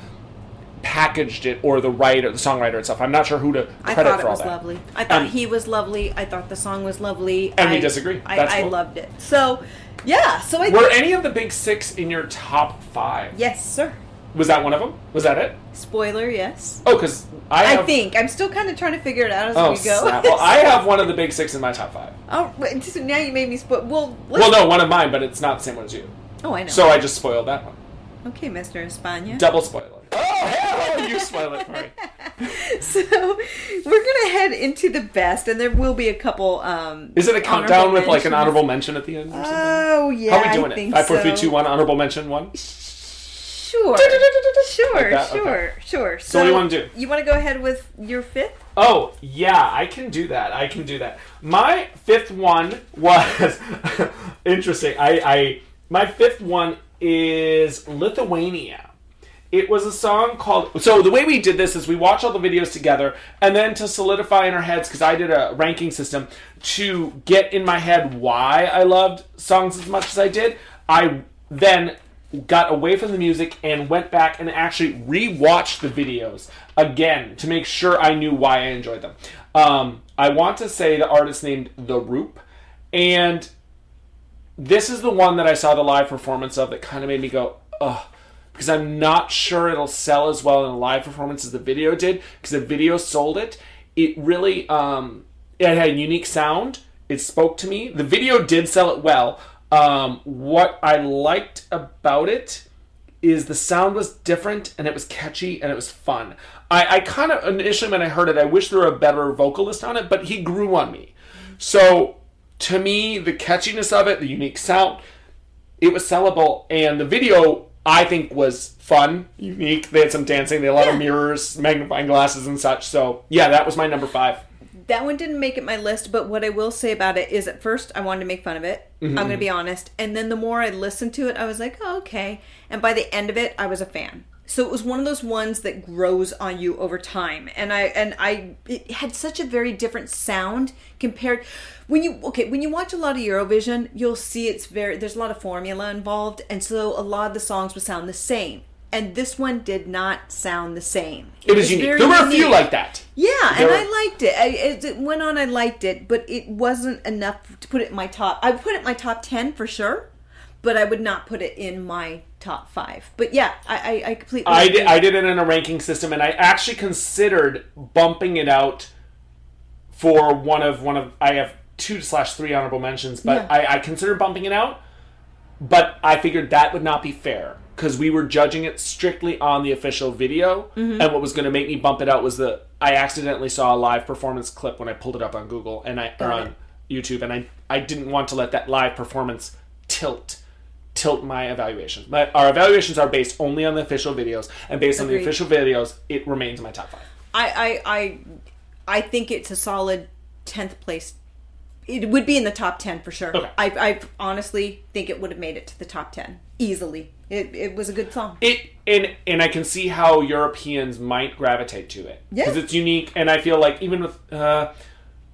packaged it or the writer, the songwriter itself. I'm not sure who to credit for all that. I thought it was that. lovely. I thought um, he was lovely. I thought the song was lovely. And I, we disagree. I, that's I, cool. I loved it. So... Yeah, so I Were think... any of the big six in your top five? Yes, sir. Was that one of them? Was that it? Spoiler, yes. Oh, because I have... I think. I'm still kind of trying to figure it out as oh, we go. Snap. Well, I have one of the big six in my top five. Oh, wait, so now you made me spoil... Well, well, no, one of mine, but it's not the same one as you. Oh, I know. So I just spoiled that one. Okay, Mister España. Double spoiler. Oh, hell, you spoil it for me. So, we're going to head into the best, and there will be a couple um Is it a countdown with, like, an honorable mention at the end or something? Oh, yeah, How are we doing I it? think Five, four, so. three, two, one, honorable mention, one? Sure. Sure, like sure, okay. sure. So, so, what do you want to do? You want to go ahead with your fifth? Oh, yeah, I can do that. I can do that. My fifth one was... interesting. I, I My fifth one is Lithuania. It was a song called... So the way we did this is we watched all the videos together, and then to solidify in our heads, because I did a ranking system, to get in my head why I loved songs as much as I did, I then got away from the music and went back and actually re-watched the videos again to make sure I knew why I enjoyed them. Um, I want to say the artist named The Roop, and this is the one that I saw the live performance of that kind of made me go, ugh. Because I'm not sure it'll sell as well in a live performance as the video did. Because the video sold it. It really, um, it had a unique sound. It spoke to me. The video did sell it well. Um, what I liked about it is the sound was different and it was catchy and it was fun. I, I kind of, initially when I heard it, I wish there were a better vocalist on it, but he grew on me. So, to me, the catchiness of it, the unique sound, it was sellable. And the video... I think was fun, unique. They had some dancing. They had a lot yeah. of mirrors, magnifying glasses and such. So, yeah, that was my number five. That one didn't make it my list, but what I will say about it is at first I wanted to make fun of it. Mm-hmm. I'm going to be honest. And then the more I listened to it, I was like, oh, okay. And by the end of it, I was a fan. So it was one of those ones that grows on you over time. And I, and I, it had such a very different sound compared when you, okay, when you watch a lot of Eurovision, you'll see it's very, there's a lot of formula involved. And so a lot of the songs will sound the same. And this one did not sound the same. It, it was unique. There were a few like that. Yeah, there and were... I liked it. I, as it went on, I liked it, but it wasn't enough to put it in my top. I would put it in my top ten for sure, but I would not put it in my top five. But yeah, I, I, I completely... I did, I did it in a ranking system, and I actually considered bumping it out for one of... one of. I have two slash three honorable mentions, but yeah. I, I considered bumping it out, but I figured that would not be fair. Because we were judging it strictly on the official video. Mm-hmm. And what was going to make me bump it out was that I accidentally saw a live performance clip when I pulled it up on Google and I or on YouTube. And I, I didn't want to let that live performance tilt tilt my evaluations. But our evaluations are based only on the official videos. And based Agreed. on the official videos, it remains my top five. I I, I, I think it's a solid tenth place. It would be in the top ten for sure. Okay. I, I honestly think it would have made it to the top ten easily. It it was a good song. It and and I can see how Europeans might gravitate to it. Yeah. Because it's unique, and I feel like even with... Uh,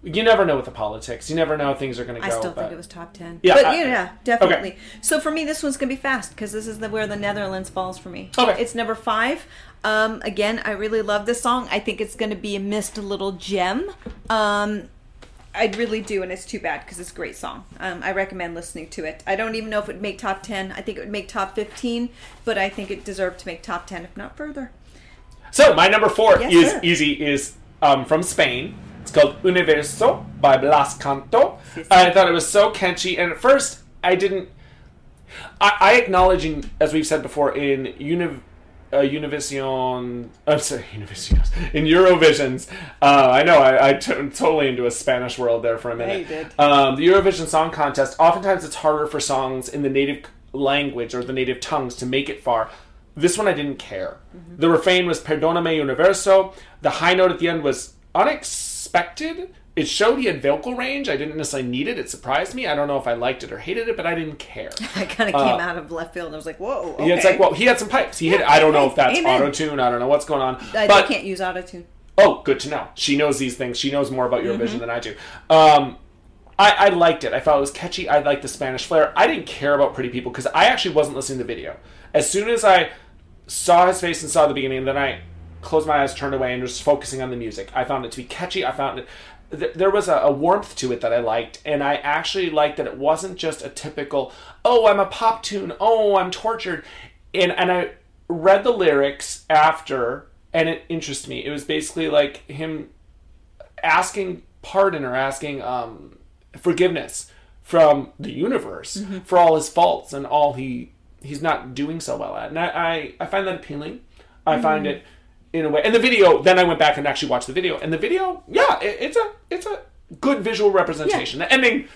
you never know with the politics. You never know how things are going to go. I still but, think it was top ten. Yeah, but I, yeah, definitely. Okay. So for me, this one's going to be fast, because this is the, where the Netherlands falls for me. Okay. It's number five. Um, again, I really love this song. I think it's going to be a missed little gem. Um... I really do, and it's too bad because it's a great song. Um, I recommend listening to it. I don't even know if it would make top ten. I think it would make top fifteen, but I think it deserved to make top ten, if not further. So my number four yes, is sir. easy. Is um, from Spain. It's called Universo by Blas Cantó. Yes, I thought it was so catchy, and at first I didn't. I, I acknowledge, as we've said before, in Univ. Uh, Univision, I'm sorry, Univision, in Eurovision's, uh, I know I, I turned totally into a Spanish world there for a minute. Yeah, you did. Um, the Eurovision Song Contest, oftentimes it's harder for songs in the native language or the native tongues to make it far. This one I didn't care. Mm-hmm. The refrain was Perdóname Universo. The high note at the end was unexpected. It showed he had vocal range. I didn't necessarily need it. It surprised me. I don't know if I liked it or hated it, but I didn't care. I kind of came uh, out of left field and I was like, whoa, okay. Yeah, it's like, well, he had some pipes. He yeah, hit I don't know if that's amen. auto-tune. I don't know what's going on. I but, can't use auto-tune. Oh, good to know. She knows these things. She knows more about Eurovision mm-hmm. than I do. Um, I, I liked it. I thought it was catchy. I liked the Spanish flair. I didn't care about Pretty People because I actually wasn't listening to the video. As soon as I saw his face and saw the beginning, then I closed my eyes, turned away, and was focusing on the music. I found it to be catchy. I found it... There was a warmth to it that I liked, and I actually liked that it wasn't just a typical, oh, I'm a pop tune, oh, I'm tortured. And and I read the lyrics after, and it interested me. It was basically like him asking pardon or asking um, forgiveness from the universe mm-hmm. for all his faults and all he he's not doing so well at. And I, I, I find that appealing. I mm-hmm. find it... in a way. And the video, then I went back and actually watched the video. And the video, yeah, it, it's a it's a good visual representation. Yeah. The ending,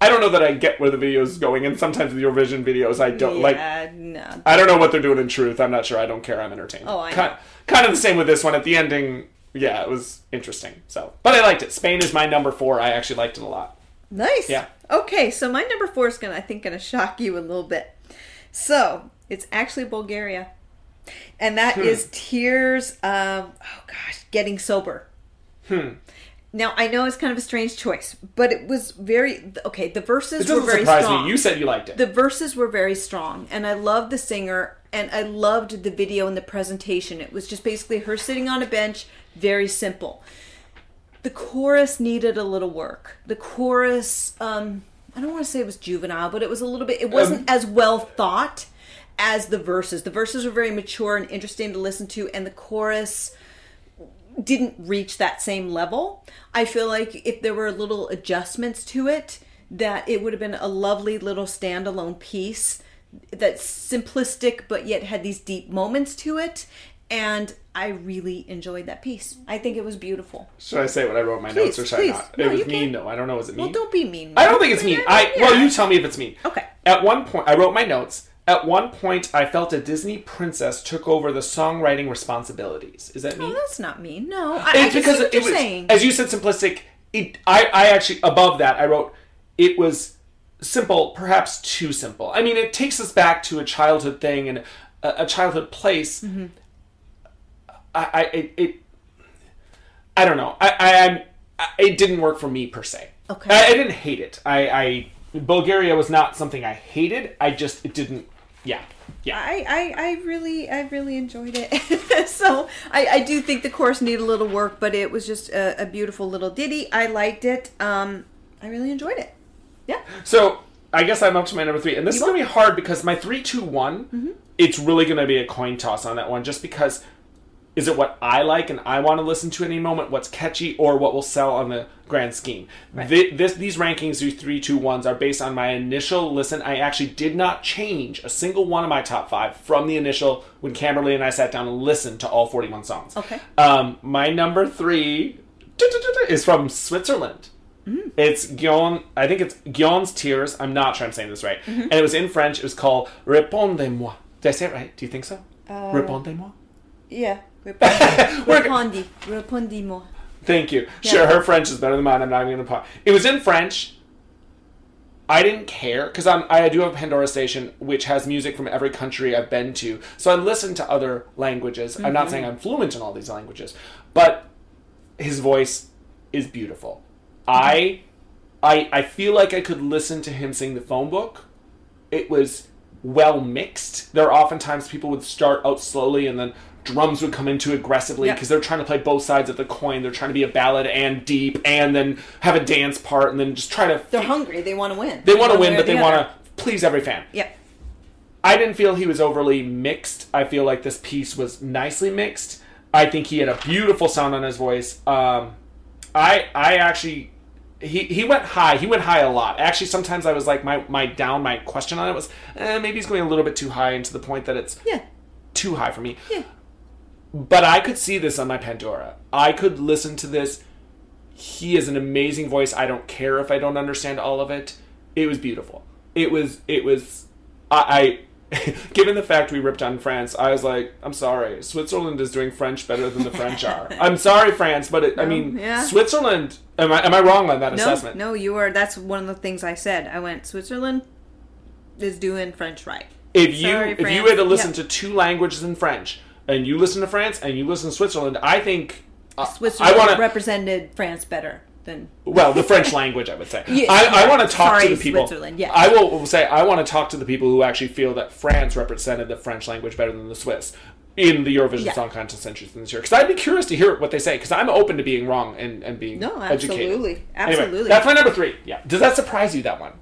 I don't know that I get where the video is going. And sometimes the Eurovision videos, I don't yeah, like. No. I don't know what they're doing in truth. I'm not sure. I don't care. I'm entertained. Oh, I kind, know. Kind of the same with this one. At the ending, yeah, it was interesting. So, but I liked it. Spain is my number four. I actually liked it a lot. Nice. Yeah. Okay, so my number four is, gonna I think, going to shock you a little bit. So, it's actually Bulgaria. And that hmm. is Tears of, oh gosh, Getting Sober. Hmm. Now, I know it's kind of a strange choice, but it was very, okay, the verses were very strong. It doesn't surprise me. You said you liked it. The verses were very strong, and I loved the singer, and I loved the video and the presentation. It was just basically her sitting on a bench, very simple. The chorus needed a little work. The chorus, um, I don't want to say it was juvenile, but it was a little bit, it wasn't um, as well thought as the verses. The verses were very mature and interesting to listen to, and the chorus didn't reach that same level. I feel like if there were little adjustments to it, that it would have been a lovely little standalone piece that's simplistic but yet had these deep moments to it, and I really enjoyed that piece. I think it was beautiful. Should I say what I wrote in my please, notes, or should please. I not? No, it was mean, though. I don't know. Was it mean? Well, don't be mean. I don't think it's mean. I yeah. Well, you tell me if it's mean. Okay. At one point, I wrote my notes. At one point, I felt a Disney princess took over the songwriting responsibilities. Is that mean? Oh, that's not mean. No, I, it's I because what it you're was, saying. As you said, simplistic. It, I, I actually above that, I wrote it was simple, perhaps too simple. I mean, it takes us back to a childhood thing and a, a childhood place. Mm-hmm. I, I it, it I don't know. I, I I it didn't work for me per se. Okay. I, I didn't hate it. I, I Bulgaria was not something I hated. I just it didn't. Yeah. Yeah. I, I, I really I really enjoyed it. So I, I do think the chorus needed a little work, but it was just a, a beautiful little ditty. I liked it. Um, I really enjoyed it. Yeah. So I guess I'm up to my number three, and this you is going to be hard because my three, two, one. Mm-hmm. It's really going to be a coin toss on that one, just because. Is it what I like and I want to listen to at any moment? What's catchy or what will sell on the grand scheme? Right. The, this, these rankings, these three, two, ones, are based on my initial listen. I actually did not change a single one of my top five from the initial when Kimberly and I sat down and listened to all forty-one songs. Okay. Um, my number three is from Switzerland. Mm. It's Gjon, I think it's Gjon's Tears. I'm not sure I'm saying this right. Mm-hmm. And it was in French. It was called Répondez-moi. Did I say it right? Do you think so? Uh, Répondez-moi? Yeah. Repondi. Repondi more. Thank you. Yeah. Sure, her French is better than mine. I'm not even going to pause. It was in French. I didn't care, because I do have a Pandora station, which has music from every country I've been to. So I listen to other languages. Mm-hmm. I'm not saying I'm fluent in all these languages, but his voice is beautiful. Mm-hmm. I, I, I feel like I could listen to him sing the phone book. It was well mixed. There are oftentimes people would start out slowly and then drums would come in too aggressively because yep. they're trying to play both sides of the coin. They're trying to be a ballad and deep and then have a dance part and then just try to... They're f- hungry. They want to win. They want to win, but they want to please every fan. Yeah. I didn't feel he was overly mixed. I feel like this piece was nicely mixed. I think he had a beautiful sound on his voice. Um, I I actually... He he went high. He went high a lot. Actually, sometimes I was like, my, my down, my question on it was, eh, maybe he's going a little bit too high and to the point that it's yeah. too high for me. Yeah. But I could see this on my Pandora. I could listen to this. He is an amazing voice. I don't care if I don't understand all of it. It was beautiful. It was, it was, I, I given the fact we ripped on France, I was like, I'm sorry. Switzerland is doing French better than the French are. I'm sorry, France, but it, no, I mean, yeah. Switzerland, am I, am I wrong on that no, assessment? No, you are. That's one of the things I said. I went, Switzerland is doing French right. If you, sorry, if France. You had to listen yep. to two languages in French... And you listen to France, and you listen to Switzerland. I think uh, Switzerland I wanna, represented France better than well, the French language. I would say yeah, I, yeah. I want to talk Sorry, to the people. Switzerland, yeah. I will say I want to talk to the people who actually feel that France represented the French language better than the Swiss in the Eurovision yeah. Song Contest entries this year. Because I'd be curious to hear what they say. Because I'm open to being wrong and, and being no, absolutely, educated. absolutely. Anyway, that's my number three. Yeah. Does that surprise you? That one?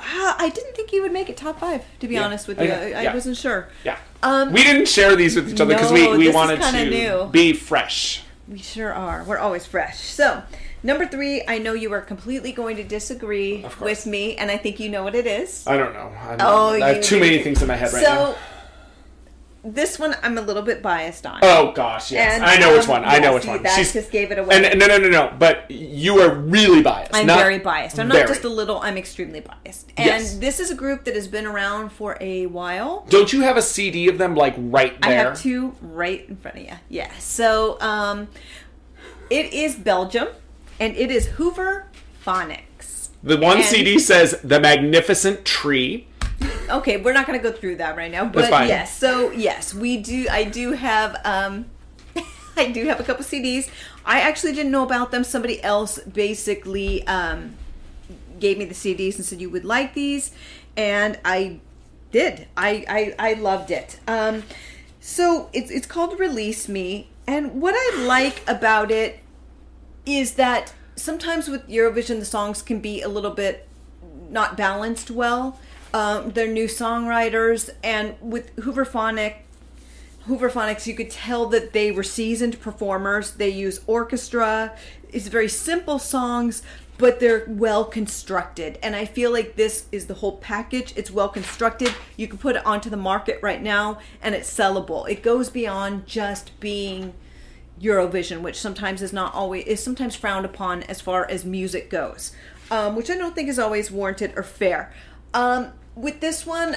Uh, I didn't think he would make it top five, to be yeah. honest with you. Okay. I, I yeah. wasn't sure. Yeah. Um, we didn't share these with each other because no, we, we wanted to new. be fresh. We sure are. We're always fresh. So, number three, I know you are completely going to disagree with me, and I think you know what it is. I don't know. I'm oh, not, I have too do. many things in my head right so, now. So, this one I'm a little bit biased on. Oh, gosh, yes. And, I know um, which one. Yeah, I know which see, one. That She's, just gave it away. And, and, no, no, no, no. But you are really biased. I'm not very biased. I'm very. not just a little. I'm extremely biased. And yes. this is a group that has been around for a while. Don't you have a C D of them, like, right there? I have two right in front of you. Yeah. So, um, it is Belgium, and it is Hooverphonics. The one and C D says The Magnificent Tree. Okay, we're not going to go through that right now, but yes. So yes, we do. I do have. Um, I do have a couple C Ds. I actually didn't know about them. Somebody else basically um, gave me the C Ds and said you would like these, and I did. I I, I loved it. Um, so it's it's called Release Me, and what I like about it is that sometimes with Eurovision the songs can be a little bit not balanced well. Um, they're new songwriters, and with Hooverphonic, Hooverphonics, you could tell that they were seasoned performers. They use orchestra. It's very simple songs, but they're well constructed. And I feel like this is the whole package. It's well constructed. You can put it onto the market right now, and it's sellable. It goes beyond just being Eurovision, which sometimes is not always is sometimes frowned upon as far as music goes, um, which I don't think is always warranted or fair. Um, with this one,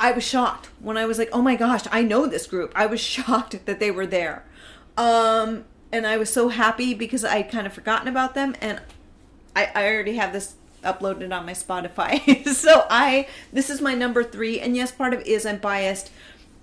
I was shocked when I was like, oh my gosh, I know this group. I was shocked that they were there. Um, and I was so happy because I had kind of forgotten about them. And I, I already have this uploaded on my Spotify. so I, this is my number three. And yes, part of it is I'm biased.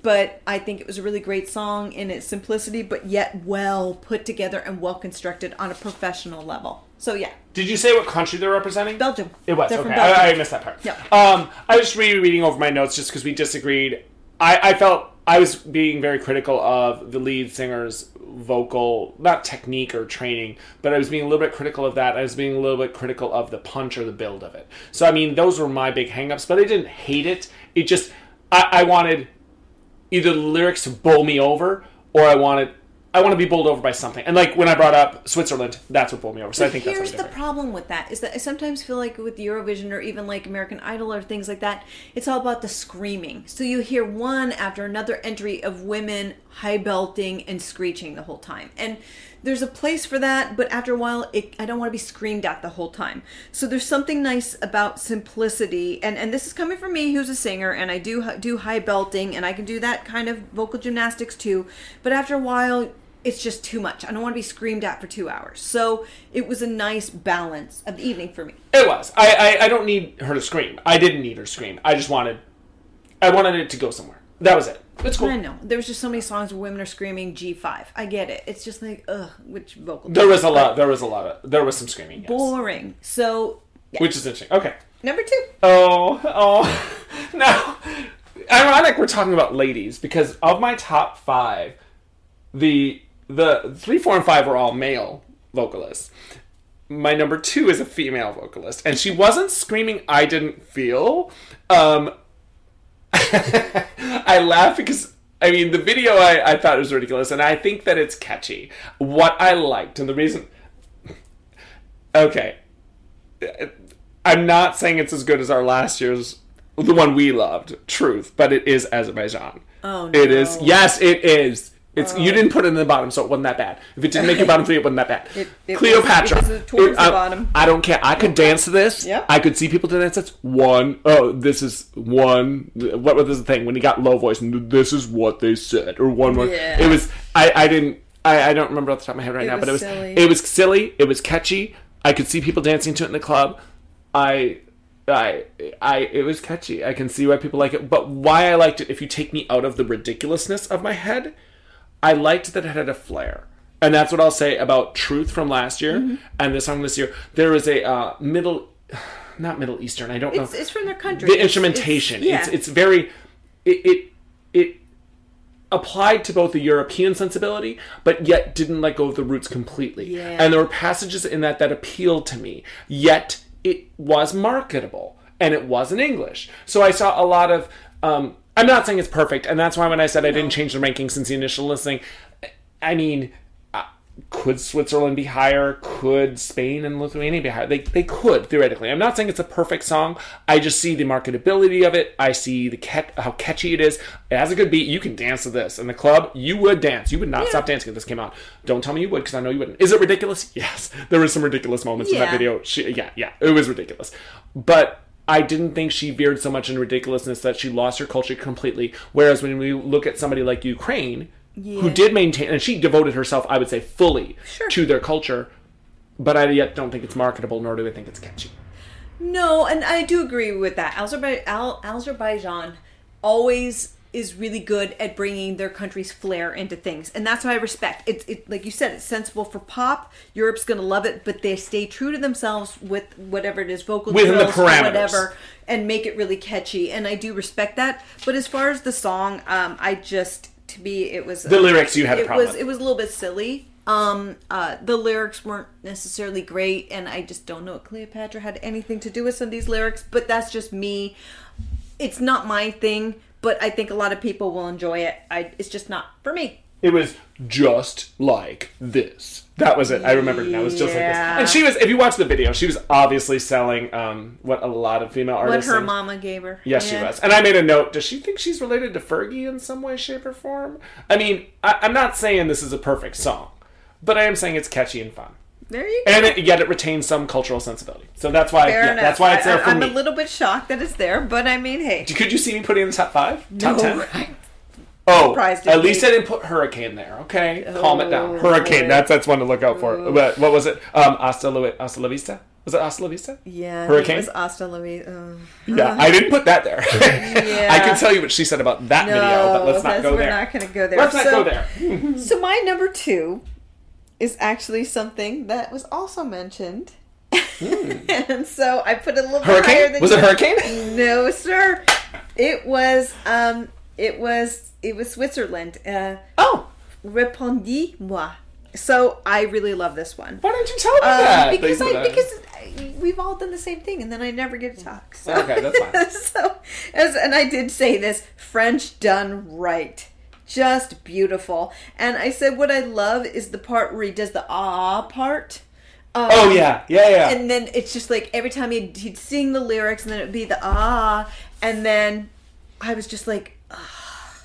But I think it was a really great song in its simplicity, but yet well put together and well constructed on a professional level. So, yeah. Did you say what country they're representing? Belgium. It was. They're okay. I, I missed that part. Yeah. Um, I was rereading over my notes just because we disagreed. I, I felt I was being very critical of the lead singer's vocal, not technique or training, but I was being a little bit critical of that. I was being a little bit critical of the punch or the build of it. So, I mean, those were my big hang-ups, but I didn't hate it. It just, I, I wanted either the lyrics to bowl me over, or I wanted... I want to be bowled over by something. And like when I brought up Switzerland, that's what bowled me over. So but I think that's what here's the problem with that is that I sometimes feel like with Eurovision or even like American Idol or things like that, it's all about the screaming. So you hear one after another entry of women high belting and screeching the whole time. And there's a place for that, but after a while, it, I don't want to be screamed at the whole time. So there's something nice about simplicity. And, and this is coming from me, who's a singer, and I do do high belting, and I can do that kind of vocal gymnastics too. But after a while, it's just too much. I don't want to be screamed at for two hours. So it was a nice balance of the evening for me. It was. I, I, I don't need her to scream. I didn't need her to scream. I just wanted, I wanted it to go somewhere. That was it. It's cool. I know. There was just so many songs where women are screaming G five. I get it. It's just like, ugh, which vocal... There was a lot. There was a lot of... There was some screaming, yes. Boring. So... Yeah. Which is interesting. Okay. Number two. Oh. Oh. Now, ironic we're talking about ladies, because of my top five, the the three, four, and five were all male vocalists. My number two is a female vocalist, and she wasn't screaming I Didn't Feel. Um... I laugh because, I mean, the video I, I thought was ridiculous, and I think that it's catchy. What I liked, and the reason... Okay. I'm not saying it's as good as our last year's, the one we loved, Truth, but it is Azerbaijan. Oh, no. It is. Yes, it is. It's oh. You didn't put it in the bottom, so it wasn't that bad. If it didn't make your bottom three, it wasn't that bad. It, it Cleopatra. Was, it was towards it, I, the bottom. I don't care. I could dance to this. Yep. I could see people dance to this. One. Oh, this is one. What was the thing? When he got low voice, and this is what they said. Or one more. Yeah. It was, I, I didn't, I, I don't remember off the top of my head right it now, but it was silly. It was silly. It was catchy. I could see people dancing to it in the club. I... I, I, it was catchy. I can see why people like it. But why I liked it, if you take me out of the ridiculousness of my head, I liked that it had a flair. And that's what I'll say about Truth from last year mm-hmm. and this song this year. There is a uh, middle, not Middle Eastern, I don't it's, know. It's from their country. The it's, instrumentation. It's, yeah. it's, it's very, it, it, it applied to both the European sensibility, but yet didn't let go of the roots completely. Yeah. And there were passages in that that appealed to me, yet it was marketable, and it was in English. So I saw a lot of, um, I'm not saying it's perfect, and that's why when I said no. I didn't change the ranking since the initial listening, I mean, uh, could Switzerland be higher? Could Spain and Lithuania be higher? They they could, theoretically. I'm not saying it's a perfect song. I just see the marketability of it. I see the cat- how catchy it is. It has a good beat. You can dance to this. In the club, you would dance. You would not yeah. stop dancing if this came out. Don't tell me you would, because I know you wouldn't. Is it ridiculous? Yes. There were some ridiculous moments yeah. in that video. She, yeah, yeah. It was ridiculous. But I didn't think she veered so much in ridiculousness that she lost her culture completely. Whereas when we look at somebody like Ukraine, yeah. who did maintain, and she devoted herself, I would say, fully sure. to their culture, but I yet don't think it's marketable, nor do I think it's catchy. No, and I do agree with that. Azerbaijan, Al- Azerbaijan always is really good at bringing their country's flair into things. And that's what I respect. It's it, like you said, it's sensible for pop. Europe's going to love it, but they stay true to themselves with whatever it is, vocal within drills, the parameters. Whatever, and make it really catchy. And I do respect that. But as far as the song, um, I just, to me, it was... The uh, lyrics you had a problem with. It was a little bit silly. Um, uh, the lyrics weren't necessarily great, and I just don't know if Cleopatra had anything to do with some of these lyrics, but that's just me. It's not my thing. But I think a lot of people will enjoy it. I, it's just not for me. It was just like this. That was it. I remembered now. It was just yeah. like this. And she was, if you watch the video, she was obviously selling um, what a lot of female artists... What her and, mama gave her. Yes, yeah. she was. And I made a note. Does she think she's related to Fergie in some way, shape, or form? I mean, I, I'm not saying this is a perfect song. But I am saying it's catchy and fun. There you go. And it, yet it retains some cultural sensibility. So that's why yeah, that's why it's there for I, I'm me. I'm a little bit shocked that it's there, but I mean, hey. Could you see me putting in the top five? No, top ten? I'm oh, at me. Least I didn't put Hurricane there, okay? Oh, calm it down. Hurricane, that's that's one to look out for. What, what was it? Um, hasta, la, hasta la vista? Was it Hasta La Vista? Yeah. Hurricane? It was Hasta La Vista. Yeah, I didn't put that there. Yeah. I can tell you what she said about that no, video, but let's not go we're there. We're not going to go there. Let's so, not go there. So my number two is actually something that was also mentioned. Mm. And so I put it a little hurricane? Bit higher than was you. Was it Hurricane? No, sir. It was, um, it was, it was Switzerland. Uh, oh. Répondis-moi. So I really love this one. Why don't you tell me um, that? Because I, that. because I, we've all done the same thing, and then I never get to talk. So. Okay, that's fine. so, as, and I did say this, French done right. Just beautiful. And I said what I love is the part where he does the ah part. Um, oh, yeah. Yeah, yeah. And then it's just like every time he'd, he'd sing the lyrics, and then it would be the ah. And then I was just like, ah.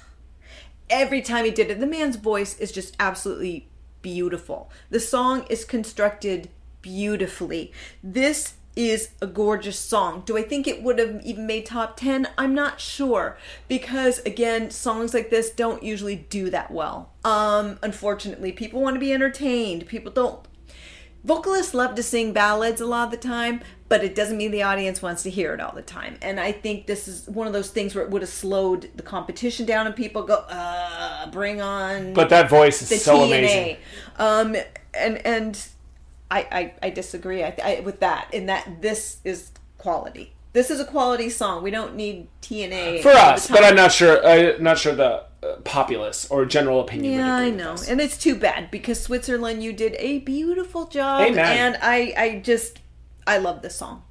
Every time he did it, the man's voice is just absolutely beautiful. The song is constructed beautifully. This is a gorgeous song. Do I think it would have even made top ten? I'm not sure, because again, songs like this don't usually do that well. Um, unfortunately, people want to be entertained. People don't. Vocalists love to sing ballads a lot of the time, but it doesn't mean the audience wants to hear it all the time. And I think this is one of those things where it would have slowed the competition down, and people go, uh, bring on. But that voice is so amazing. Um, and and I, I, I disagree I, I, with that, in that this is quality. This is a quality song. We don't need T N A for us, but I'm not sure. I'm not sure the uh, populace or general opinion. Yeah, would agree I know, with us. And it's too bad, because Switzerland, you did a beautiful job. Amen. And I, I just, I love this song.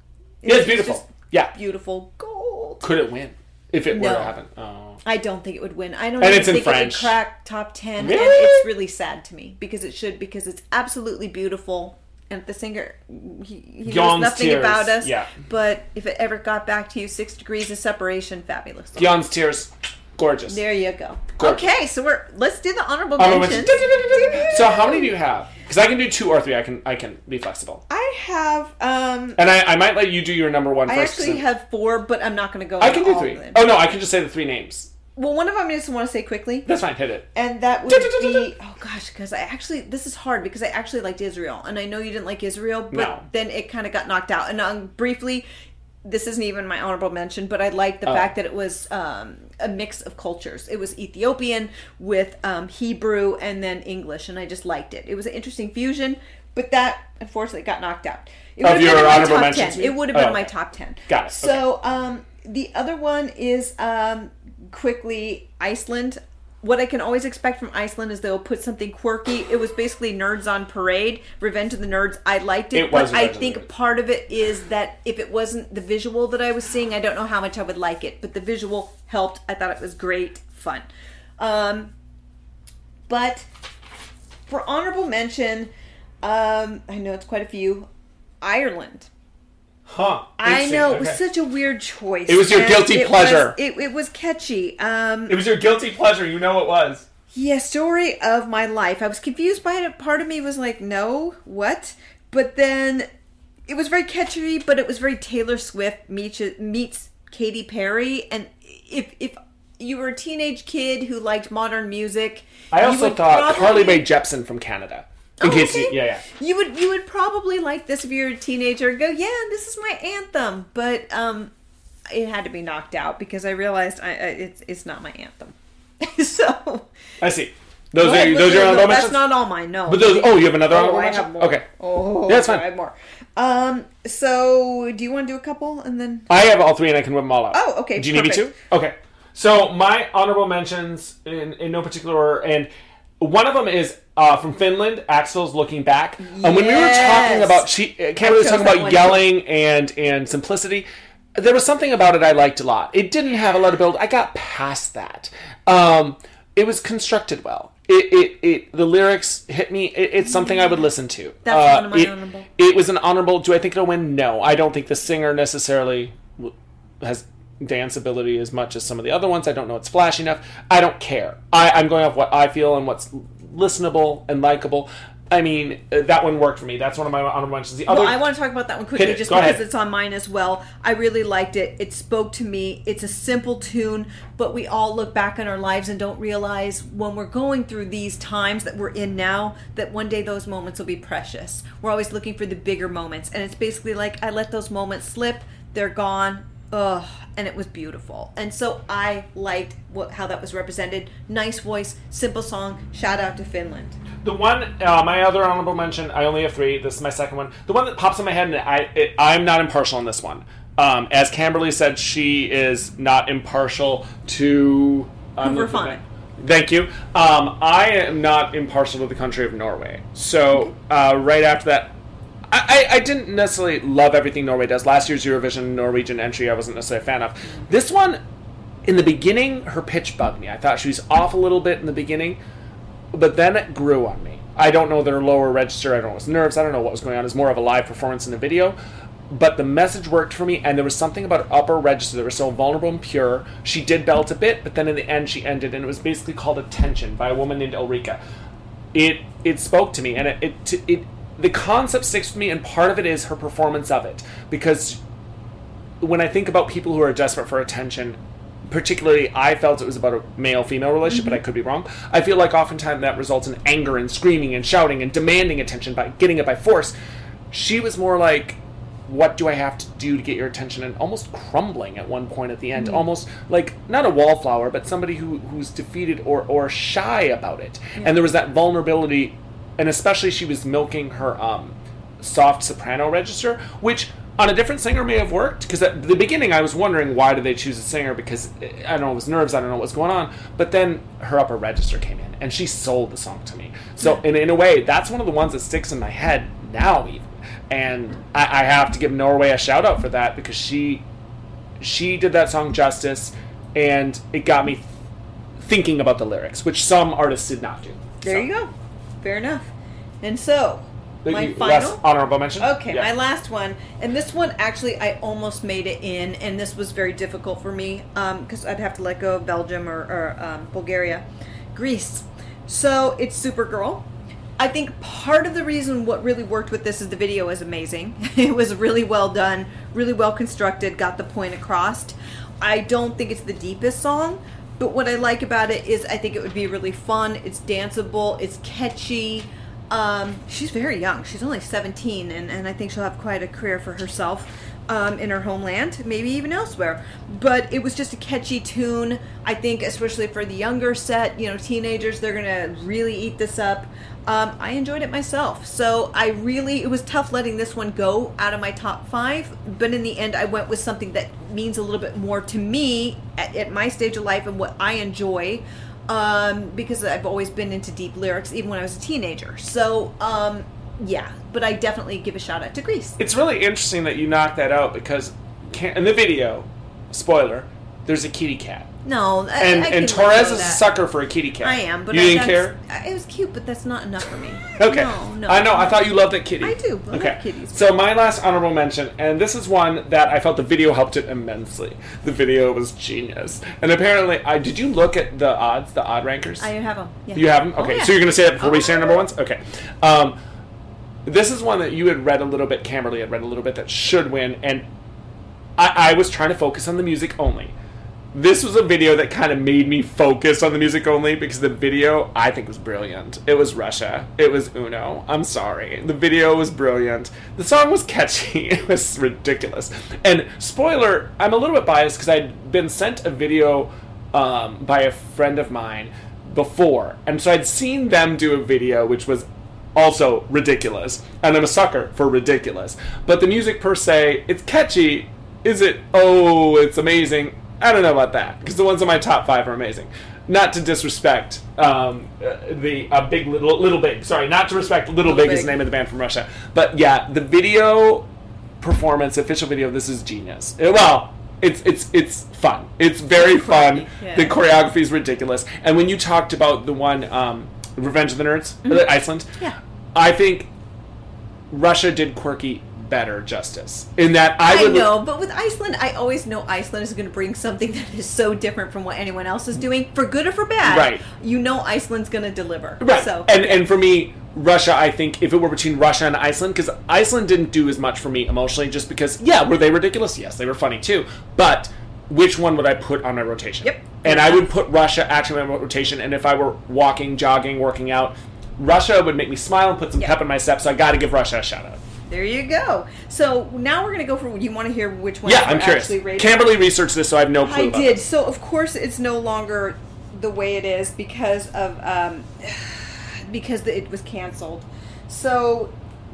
It's, yeah, it's beautiful. It's yeah, beautiful gold. Could it win if it no. were to happen? Oh. I don't think it would win. I don't. And even it's in think French. It would crack top ten. Really? And it's really sad to me, because it should, because it's absolutely beautiful. And the singer, he, he knows nothing Tears. About us. Yeah. But if it ever got back to you, Six Degrees of Separation, fabulous. Gjon's Tears, gorgeous. There you go. Gorgeous. Okay, so we're let's do the honorable um, mentions. So how many do you have? Because I can do two or three. I can I can be flexible. I have. Um, and I, I might let you do your number one I first. I actually and, have four, but I'm not going to go. I can do three. Oh no, I can just say the three names. Well, one of them I just want to say quickly. That's fine, hit it. And that would be... Oh, gosh, because I actually... This is hard, because I actually liked Israel. And I know you didn't like Israel, but no. then it kind of got knocked out. And um, briefly, this isn't even my honorable mention, but I liked the oh. fact that it was um, a mix of cultures. It was Ethiopian with um, Hebrew and then English, and I just liked it. It was an interesting fusion, but that, unfortunately, got knocked out. It would have been honorable mentions? It would have been oh, okay. my top ten. Got it. So okay. um, the other one is... Um, quickly, Iceland. What I can always expect from Iceland is they'll put something quirky. It was basically Nerds on Parade, Revenge of the Nerds. I liked it, it but I think part of it is that if it wasn't the visual that I was seeing, I don't know how much I would like it, but the visual helped. I thought it was great fun. Um, but for honorable mention, um, I know it's quite a few, Ireland. Huh. I know. Okay. It was such a weird choice. It was your guilty it pleasure. Was, it, it was catchy. Um, it was your guilty pleasure. You know it was. Yeah, story of my life. I was confused by it. Part of me was like, no, what? But then it was very catchy, but it was very Taylor Swift meets, meets Katy Perry. And if if you were a teenage kid who liked modern music... I also thought Carly Rae Jepsen from Canada. In oh, case okay. you, yeah, yeah. You would you would probably like this if you were a teenager and go, yeah, this is my anthem. But um, it had to be knocked out because I realized I, I, it's it's not my anthem. so I see. Those ahead, are those are honorable mentions. That's not all mine. No. But those. Oh, you have another oh, honorable mention. I have more. Okay. Oh, yeah, that's fine. I have more. Um. So do you want to do a couple and then? I have all three and I can whip them all out. Oh, okay. Do you perfect. Need me to? Okay. So my honorable mentions in in no particular order, and one of them is. Uh, from Finland, Axel's Looking Back. And yes. um, when we were talking about, she, Kimberly was talking about yelling and, and simplicity, there was something about it I liked a lot. It didn't have a lot of build. I got past that. Um, it was constructed well. It, it, it the lyrics hit me. It, it's something I would listen to. That's uh, one of my it, honorable. It was an honorable. Do I think it'll win? No. I don't think the singer necessarily has dance ability as much as some of the other ones. I don't know it's flashy enough. I don't care. I, I'm going off what I feel and what's listenable and likable. I mean, uh, that one worked for me. That's one of my honorable mentions. The other, well, I want to talk about that one quickly, just because ahead. It's on mine as well. I really liked it. It spoke to me. It's a simple tune, but we all look back on our lives and don't realize when we're going through these times that we're in now, that one day those moments will be precious. We're always looking for the bigger moments, and it's basically like, I let those moments slip. They're gone. Ugh. And it was beautiful. And so I liked what, how that was represented. Nice voice, simple song. Shout out to Finland. The one, uh, my other honorable mention, I only have three. This is my second one. The one that pops in my head, and I, it, I'm not impartial on this one. Um, as Kimberly said, she is not impartial to... Um, Hooverphonic. Thank you. Um, I am not impartial to the country of Norway. So uh, right after that, I, I didn't necessarily love everything Norway does. Last year's Eurovision Norwegian entry I wasn't necessarily a fan of. This one, in the beginning, her pitch bugged me. I thought she was off a little bit in the beginning, but then it grew on me. I don't know their lower register. I don't know what's nerves. I don't know what was going on. It's more of a live performance in a video. But the message worked for me, and there was something about her upper register that was so vulnerable and pure. She did belt a bit, but then in the end she ended, and it was basically called Attention by a woman named Ulrika. It it spoke to me, and it it... it the concept sticks with me, and part of it is her performance of it. Because when I think about people who are desperate for attention, particularly I felt it was about a male-female relationship, mm-hmm. but I could be wrong. I feel like oftentimes that results in anger and screaming and shouting and demanding attention by getting it by force. She was more like, what do I have to do to get your attention? And almost crumbling at one point at the end. Mm-hmm. Almost like, not a wallflower, but somebody who, who's defeated or, or shy about it. Yeah. And there was that vulnerability. And especially she was milking her um, soft soprano register, which on a different singer may have worked. Because at the beginning I was wondering, why did they choose a singer? Because I don't know, it was nerves, I don't know what's going on. But then her upper register came in, and she sold the song to me. So yeah. in, in a way, that's one of the ones that sticks in my head now even. And I, I have to give Norway a shout out for that, because she, she did that song justice, and it got me thinking about the lyrics, which some artists did not do. There so. You go. Fair enough. And so, my final... honorable mention? Okay, yeah. My last one. And this one, actually, I almost made it in, and this was very difficult for me, because um, I'd have to let go of Belgium or, or um, Bulgaria. Greece. So, it's Supergirl. I think part of the reason what really worked with this is the video is amazing. It was really well done, really well constructed, got the point across. I don't think it's the deepest song, but what I like about it is I think it would be really fun. It's danceable. It's catchy. Um, she's very young. She's only seventeen, and, and I think she'll have quite a career for herself um, in her homeland, maybe even elsewhere. But it was just a catchy tune. I think especially for the younger set, you know, teenagers, they're going to really eat this up. Um, I enjoyed it myself. So I really, it was tough letting this one go out of my top five. But in the end, I went with something that means a little bit more to me at, at my stage of life and what I enjoy. Um, because I've always been into deep lyrics, even when I was a teenager. So, um, yeah. But I definitely give a shout out to Greece. It's really interesting that you knocked that out, because can, in the video, spoiler, there's a kitty cat. No, I, and I and Torres is a sucker for a kitty cat. I am, but you I didn't care. It was cute, but that's not enough for me. Okay, no, no, I know. I thought you loved that kitty. I do. I okay. love kitties. So my last honorable mention, and this is one that I felt the video helped it immensely. The video was genius, and apparently, I did you look at the odds, the odd rankers? I have them. Yeah. You have them. Okay, oh, yeah. So you're gonna say that before oh, we say our number ones. Okay. Um, this is one that you had read a little bit. Kimberly had read a little bit that should win, and I, I was trying to focus on the music only. This was a video that kind of made me focus on the music only, because the video, I think, was brilliant. It was Russia. It was Uno. I'm sorry. The video was brilliant. The song was catchy. It was ridiculous. And spoiler, I'm a little bit biased because I'd been sent a video um, by a friend of mine before. And so I'd seen them do a video, which was also ridiculous. And I'm a sucker for ridiculous. But the music per se, it's catchy. Is it, oh, it's amazing? I don't know about that, because the ones in my top five are amazing. Not to disrespect um, the uh, big little little big. Sorry, not to respect Little, little Big, Big is the name of the band from Russia. But yeah, the video performance, official video, this is genius. It, well, it's it's it's fun. It's very fun. Yeah. The choreography is ridiculous. And when you talked about the one um, Revenge of the Nerds, mm-hmm. Iceland, yeah. I think Russia did quirky better justice. In that I, I would know, but with Iceland, I always know Iceland is going to bring something that is so different from what anyone else is doing, for good or for bad. Right. You know Iceland's going to deliver. Right. So, and yeah. and for me, Russia, I think, if it were between Russia and Iceland, because Iceland didn't do as much for me emotionally, just because, yeah, were they ridiculous? Yes, they were funny too. But which one would I put on my rotation? Yep. And yeah. I would put Russia actually on my rotation, and if I were walking, jogging, working out, Russia would make me smile and put some yep. pep in my step, so I got to give Russia a shout-out. There you go. So now we're going to go for, you want to hear which one? Yeah, I'm curious. Rated. Kimberly researched this, so I have no clue I about did. It. So, of course, it's no longer the way it is because of um, because it was canceled. So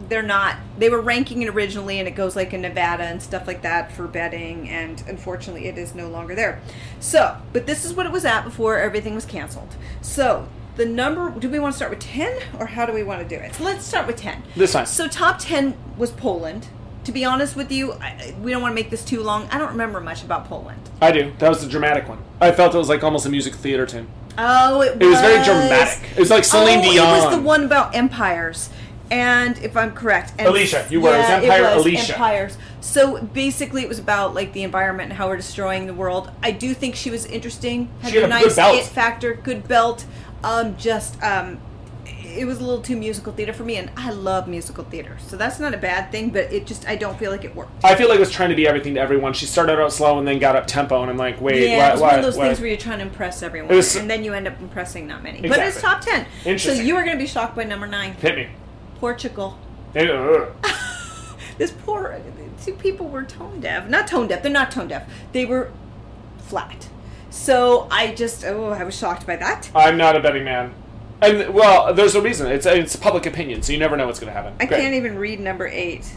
they're not, they were ranking it originally, and it goes like in Nevada and stuff like that for betting, and unfortunately it is no longer there. So, but this is what it was at before everything was canceled. So, the number, do we want to start with ten, or how do we want to do it? So let's start with ten. This time. So top ten was Poland. To be honest with you, I, we don't want to make this too long. I don't remember much about Poland. I do. That was the dramatic one. I felt it was like almost a music theater tune. Oh, it was. It was very dramatic. It was like Celine oh, Dion. It was the one about empires. And if I'm correct. And Alicia, you were. Yeah, it was Empire it was Alicia. Empires. So basically it was about like the environment and how we're destroying the world. I do think she was interesting. Had she had a nice good belt. It factor, good belt. Um, just, um, it was a little too musical theater for me, and I love musical theater, so that's not a bad thing, but it just, I don't feel like it worked. I feel like it was trying to be everything to everyone. She started out slow and then got up tempo, and I'm like, wait, yeah, why, it was why, one of those why? things where you're trying to impress everyone, was, and then you end up impressing not many. Exactly. But it's top ten. Interesting. So you are going to be shocked by number nine. Hit me. Portugal. This poor, two people were tone deaf. Not tone deaf, they're not tone deaf. They were flat. So I just, oh, I was shocked by that. I'm not a betting man. And, well, there's a reason. It's it's public opinion, so you never know what's going to happen. I Great. can't even read number eight.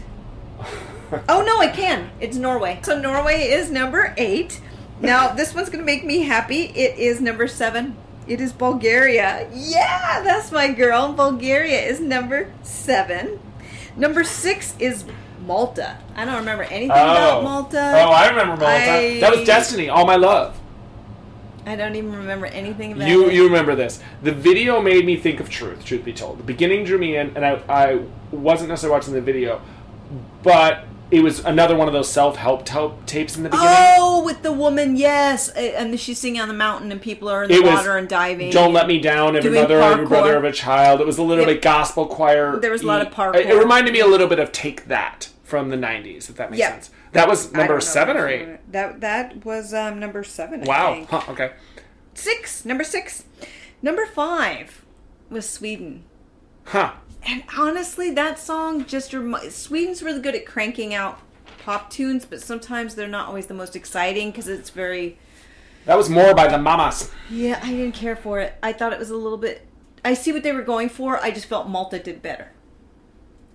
Oh, no, I can. It's Norway. So Norway is number eight. Now, this one's going to make me happy. It is number seven. It is Bulgaria. Yeah, that's my girl. Bulgaria is number seven. Number six is Malta. I don't remember anything oh. about Malta. Oh, I remember Malta. I... That was Destiny, All My Love. I don't even remember anything about you, it. You remember this. The video made me think of Truth, truth be told. The beginning drew me in, and I, I wasn't necessarily watching the video, but it was another one of those self-help t- tapes in the beginning. Oh, with the woman, yes. And she's singing on the mountain, and people are in the it water was, and diving. Don't and Let Me Down, Every Mother, Every Brother of a Child. It was a little yep. bit gospel choir. There was a lot of parkour. It reminded me a little bit of Take That from the nineties, if that makes yep. sense. That was number seven or eight? That that was um, number seven, I wow. think. Wow. Huh, okay. Six. Number six. Number five was Sweden. Huh. And honestly, that song just reminds... Sweden's really good at cranking out pop tunes, but sometimes they're not always the most exciting because it's very... That was more by the Mamas. Yeah, I didn't care for it. I thought it was a little bit... I see what they were going for. I just felt Malta did better.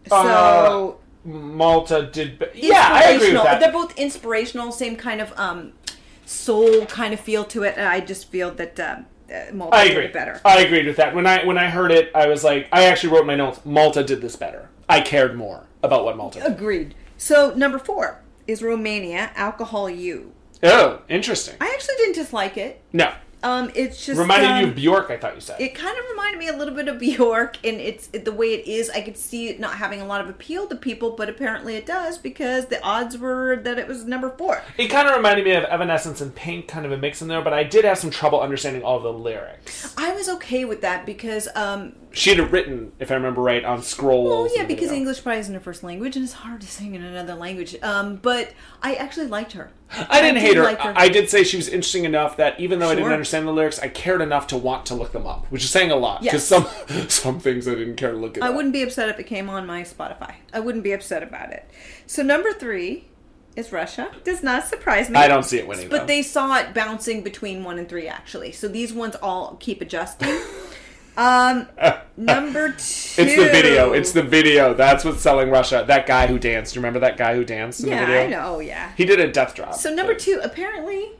Uh... So... Malta did... Be- yeah, I agree with that. They're both inspirational, same kind of um, soul kind of feel to it. And I just feel that um, uh, Malta I agree. did it better. I agreed with that. When I when I heard it, I was like... I actually wrote my notes, Malta did this better. I cared more about what Malta did. Agreed. So, number four is Romania, Alcohol U. Oh, interesting. I actually didn't dislike it. No. Um, it's just... Reminded um, you of Bjork, I thought you said. It kind of reminded me a little bit of Bjork, and it's it, the way it is, I could see it not having a lot of appeal to people, but apparently it does, because the odds were that it was number four. It kind of reminded me of Evanescence and Pink, kind of a mix in there, but I did have some trouble understanding all the lyrics. I was okay with that, because... Um, she had it written, if I remember right, on scrolls. Well, yeah, because English probably isn't her first language, and it's hard to sing in another language. Um, but I actually liked her. I didn't I hate did her. Like her. I did say she was interesting enough that even though sure. I didn't understand the lyrics, I cared enough to want to look them up, which is saying a lot. Because yes. some some things I didn't care to look at. I up. wouldn't be upset if it came on my Spotify. I wouldn't be upset about it. So number three is Russia. Does not surprise me. I don't see it winning. But though. They saw it bouncing between one and three, actually. So these ones all keep adjusting. um, number two. It's the video. It's the video. That's what's selling Russia. That guy who danced. Remember that guy who danced in yeah, the video? Yeah, I know. Yeah. He did a death drop. So number two, apparently...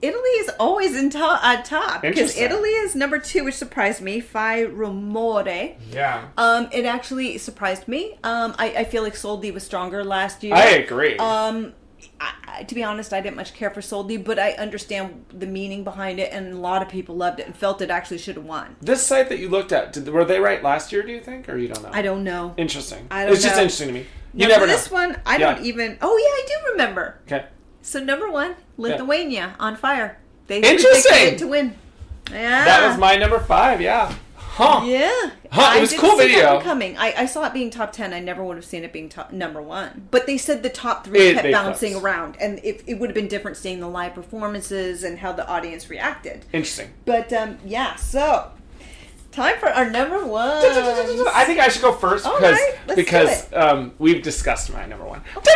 Italy is always in to- uh, top because Italy is number two, which surprised me. Fi Rumore. Yeah. Um, it actually surprised me. Um, I, I feel like Soldi was stronger last year. I agree. Um, I, to be honest, I didn't much care for Soldi, but I understand the meaning behind it, and a lot of people loved it and felt it actually should have won. This site that you looked at, did, were they right last year, do you think, or you don't know? I don't know. Interesting. I don't it's know. Just interesting to me. You now, never know. This one, I yeah. don't even... Oh, yeah, I do remember. Okay. So, number one, Lithuania, yeah. on fire. They Interesting. It to win. Yeah. That was my number five, yeah. Huh. Yeah. Huh. It was a cool video. I didn't see that coming. I, I saw it being top ten. I never would have seen it being top number one. But they said the top three it, kept bouncing close. around. And it, it would have been different seeing the live performances and how the audience reacted. Interesting. But, um, yeah. So, time for our number one. I think I should go first All because, right, because um, we've discussed my number one. Okay.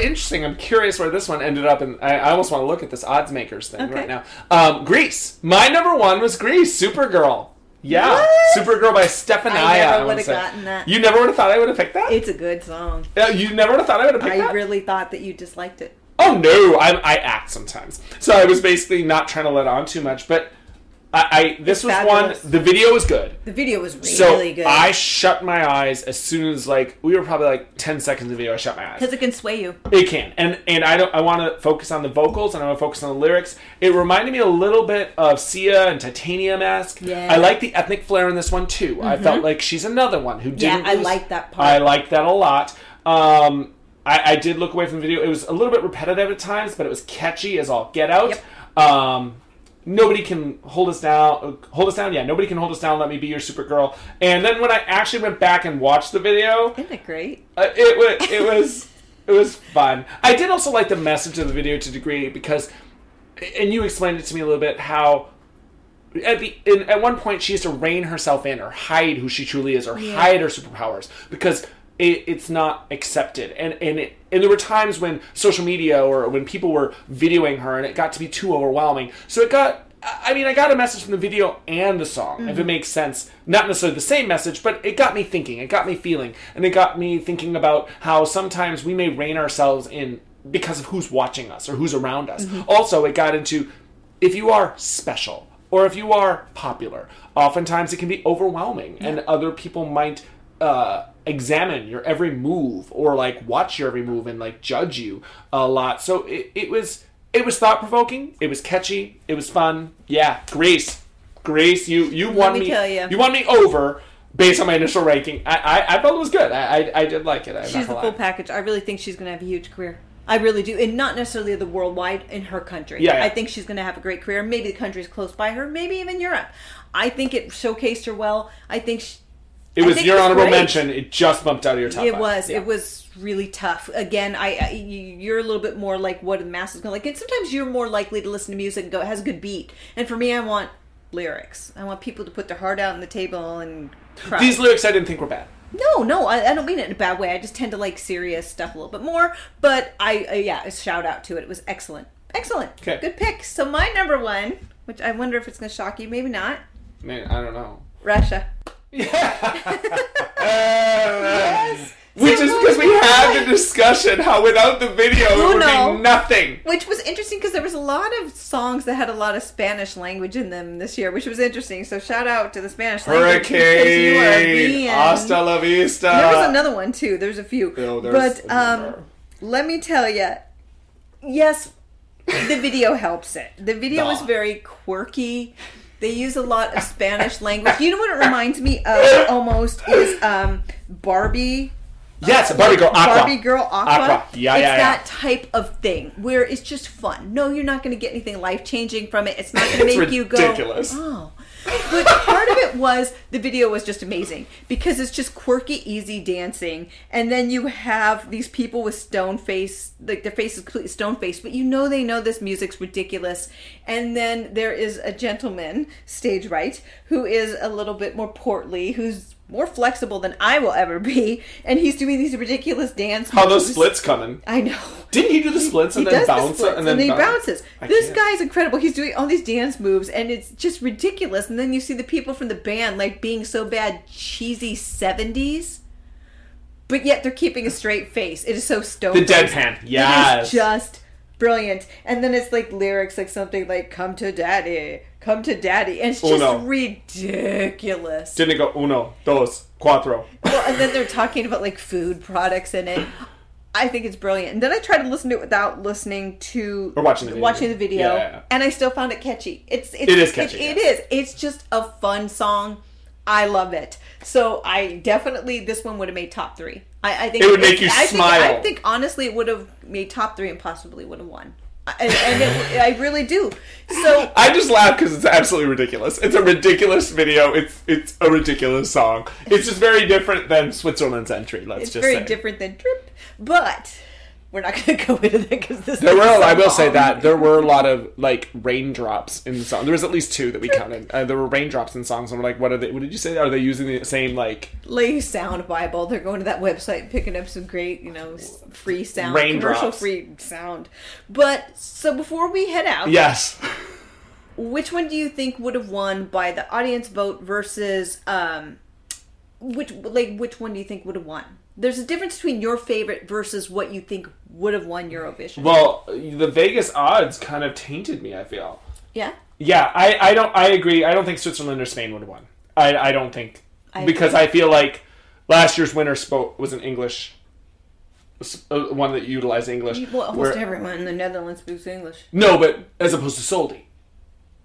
Interesting. I'm curious where this one ended up, and I, I almost want to look at this odds makers thing okay. right now. Um, Greece. My number one was Greece. Supergirl. Yeah, what? Supergirl by Stefania. I never would have gotten that. You never would have thought I would have picked that? It's a good song. Uh, you never would have thought I would have picked I that? I really thought that you disliked it. Oh, no. I, I act sometimes. So I was basically not trying to let on too much, but I, I this it's was fabulous. one. The video was good. The video was really so good. So I shut my eyes as soon as, like, we were probably like ten seconds of video, I shut my eyes. Because it can sway you. It can. And and I don't. I want to focus on the vocals, and I want to focus on the lyrics. It reminded me a little bit of Sia and Titanium-esque. Yeah. I like the ethnic flair in this one, too. Mm-hmm. I felt like she's another one who didn't Yeah, I like that part. I like that a lot. Um, I, I did look away from the video. It was a little bit repetitive at times, but it was catchy as all get out. Yep. Um... Nobody can hold us down. Hold us down? Yeah, nobody can hold us down. Let me be your Supergirl. And then when I actually went back and watched the video... Isn't it great? Uh, it, was, it, was, it was fun. I did also like the message of the video to a degree because... And you explained it to me a little bit how... At the in, at one point, she has to rein herself in or hide who she truly is or yeah. hide her superpowers because... It, it's not accepted. And and, it, and there were times when social media or when people were videoing her and it got to be too overwhelming. So it got, I mean, I got a message from the video and the song, mm-hmm. if it makes sense. Not necessarily the same message, but it got me thinking. It got me feeling. And it got me thinking about how sometimes we may rein ourselves in because of who's watching us or who's around us. Mm-hmm. Also, it got into if you are special or if you are popular, oftentimes it can be overwhelming yeah. and other people might... Uh, examine your every move or like watch your every move and like judge you a lot. So it, it was it was thought provoking. It was catchy. It was fun. Yeah, Grace, Grace, you you won me. me tell you. you won me over based on my initial ranking. I I, I felt it was good. I, I I did like it. I'm she's the full package. I really think she's gonna have a huge career. I really do, and not necessarily the worldwide in her country. Yeah, yeah. I think she's going to have a great career. Maybe the country's close by her. Maybe even Europe. I think it showcased her well. I think. She, It was your honorable great. mention. It just bumped out of your top It five. was. Yeah. It was really tough. Again, I, I you're a little bit more like what the masses going to like. And sometimes you're more likely to listen to music and go, it has a good beat. And for me, I want lyrics. I want people to put their heart out on the table and cry. These lyrics I didn't think were bad. No, no. I, I don't mean it in a bad way. I just tend to like serious stuff a little bit more. But, I, uh, yeah, a shout out to it. It was excellent. Excellent. Okay. Good pick. So my number one, which I wonder if it's going to shock you. Maybe not. Man, I don't know. Russia. Yeah. Yes. Which so is because we had the discussion how without the video it would be nothing. Which was interesting because there was a lot of songs that had a lot of Spanish language in them this year, which was interesting. So shout out to the Spanish Hurricane, language. Hurricane. Hasta la vista. There was another one too. There's a few. Oh, there's but um, let me tell you, yes, the video helps it. The video is nah. very quirky. They use a lot of Spanish language. You know what it reminds me of almost is um, Barbie. Yes, uh, Barbie Girl Aqua. Barbie Girl Aqua. Aqua. Yeah, it's yeah, that yeah. type of thing where it's just fun. No, you're not going to get anything life-changing from it. It's not going to make you go, ridiculous. Oh. But part of it was the video was just amazing because it's just quirky, easy dancing. And then you have these people with stone face, like their face is completely stone faced, but you know they know this music's ridiculous. And then there is a gentleman, stage right, who is a little bit more portly, who's more flexible than I will ever be, and he's doing these ridiculous dance moves. How those splits coming. I know. Didn't he do the splits and he then bounce the and then, and then bounce. he bounces? I this can't. guy's incredible. He's doing all these dance moves and it's just ridiculous. And then you see the people from the band like being so bad cheesy seventies, but yet they're keeping a straight face. It is so stone. The deadpan. Yes. It is just brilliant. And then it's like lyrics like something like "Come to Daddy." Come to Daddy. And it's just uno. ridiculous. Didn't it go uno, dos, cuatro? Well, and then they're talking about like food products in it. I think it's brilliant. And then I tried to listen to it without listening to... Or watching the video. Watching the video. Yeah, yeah, yeah. And I still found it catchy. It's, it's, it is catchy. It, yes. it is. It's just a fun song. I love it. So I definitely... This one would have made top three. I, I think... It would it, make you I smile. Think, I think, honestly, it would have made top three and possibly would have won. And, and it, I really do. So I just laugh because it's absolutely ridiculous. It's a ridiculous video. It's it's a ridiculous song. It's just very different than Switzerland's entry. Let's it's just very say very different than Drip, but we're not going to go into that because this. There were. So I will long. say that there were a lot of like raindrops in the song. There was at least two that we Drip. counted. Uh, there were raindrops in songs, and we're like, what are they? What did you say? Are they using the same like lay sound Bible? They're going to that website and picking up some great, you know, free sound, raindrops. Commercial free sound. But so before we head out, yes, which one do you think would have won by the audience vote versus um, which like which one do you think would have won? There's a difference between your favorite versus what you think would have won Eurovision. Well, the Vegas odds kind of tainted me, I feel. Yeah? Yeah, I, I don't. I agree. I don't think Switzerland or Spain would have won. I, I don't think. I because agree. I feel like last year's winner spoke, was an English... One that utilized English. Well, almost where, everyone in the Netherlands speaks English. No, but as opposed to Soldi.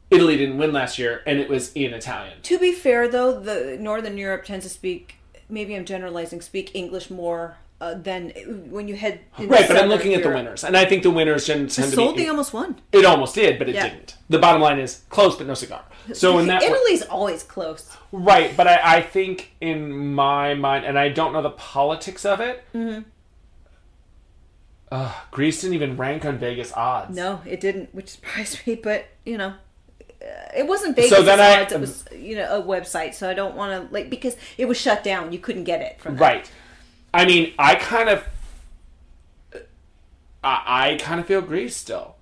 Italy didn't win last year, and it was in Italian. To be fair, though, the Northern Europe tends to speak... Maybe I'm generalizing, speak English more uh, than when you head... Right, but I'm looking at the winners. And I think the winners tend to be... Soldi almost won. It almost did, but it yeah. didn't. The bottom line is, close but no cigar. So in that Italy's way, always close. Right, but I, I think in my mind, and I don't know the politics of it, mm-hmm. uh, Greece didn't even rank on Vegas odds. No, it didn't, which surprised me, but, you know... It wasn't Vegas so odds, I, it was, you know, a website, so I don't want to, like, because it was shut down. You couldn't get it from that. Right. I mean, I kind of, I, I kind of feel Greece still.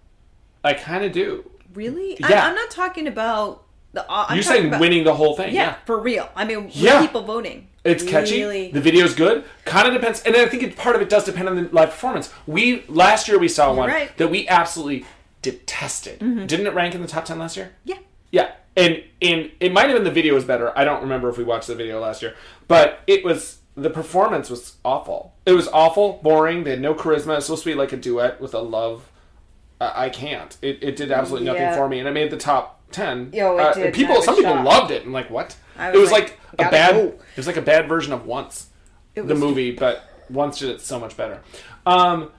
I kind of do. Really? Yeah. I, I'm not talking about the, I'm You're saying about, winning the whole thing. Yeah, yeah. For real. I mean, yeah. people voting. It's catchy. Really? The video's good. Kind of depends, and I think it, part of it does depend on the live performance. We, last year we saw You're one right. that we absolutely detested. Mm-hmm. Didn't it rank in the top ten last year? Yeah. Yeah. And and it might have been the video was better. I don't remember if we watched the video last year. But it was, the performance was awful. It was awful, boring. They had no charisma. It was supposed to be like a duet with a love. Uh, I can't. It it did absolutely nothing yeah. for me. And it made the top ten. Yo, it uh, did. People, some people shocked. loved it. And like, what? Was it was like, like a bad, go. it was like a bad version of Once. It was the movie, but Once did it so much better. Um,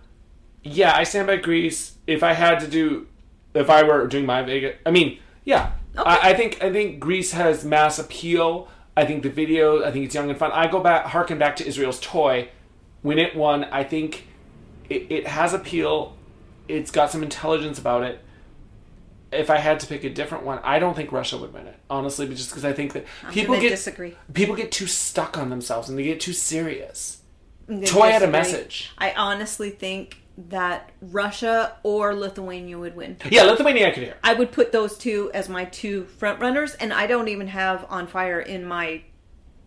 yeah, I stand by Greece. If I had to do, if I were doing my Vegas, I mean, yeah, okay. I, I think I think Greece has mass appeal. I think the video, I think it's young and fun. I go back, harken back to Israel's Toy, when it won. I think it, it has appeal. It's got some intelligence about it. If I had to pick a different one, I don't think Russia would win it, honestly, but just because I think that I'm people get disagree. People get too stuck on themselves and they get too serious. Toy disagree. Had a message. I honestly think that Russia or Lithuania would win. Yeah, Lithuania I could hear. I would put those two as my two front runners, and I don't even have On Fire in my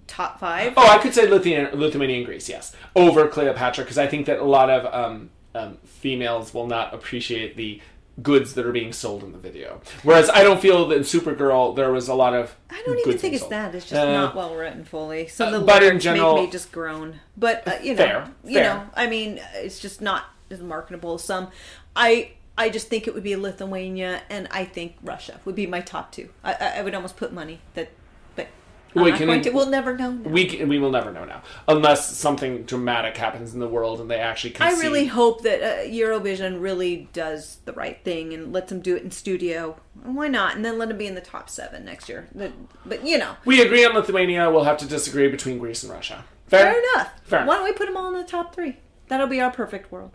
top five. Oh, I could say Lithuania, Lithuania and Greece, yes. Over Cleopatra, because I think that a lot of um, um, females will not appreciate the goods that are being sold in the video. Whereas I don't feel that in Supergirl there was a lot of I don't even think it's sold. That. It's just uh, not well written fully. Some of the uh, lyrics general, make me just groan. But, uh, you know, fair, you fair. know, I mean, it's just not as marketable as some. I I just think it would be Lithuania and I think Russia would be my top two. I I would almost put money that, but I'm Wait, not going we, to, we'll never know now. We, can, we will never know now. Unless something dramatic happens in the world and they actually concede. I really hope that uh, Eurovision really does the right thing and lets them do it in studio. Why not? And then let them be in the top seven next year. The, but you know. We agree on Lithuania. We'll have to disagree between Greece and Russia. Fair, Fair enough. Fair. Why don't we put them all in the top three? That'll be our perfect world.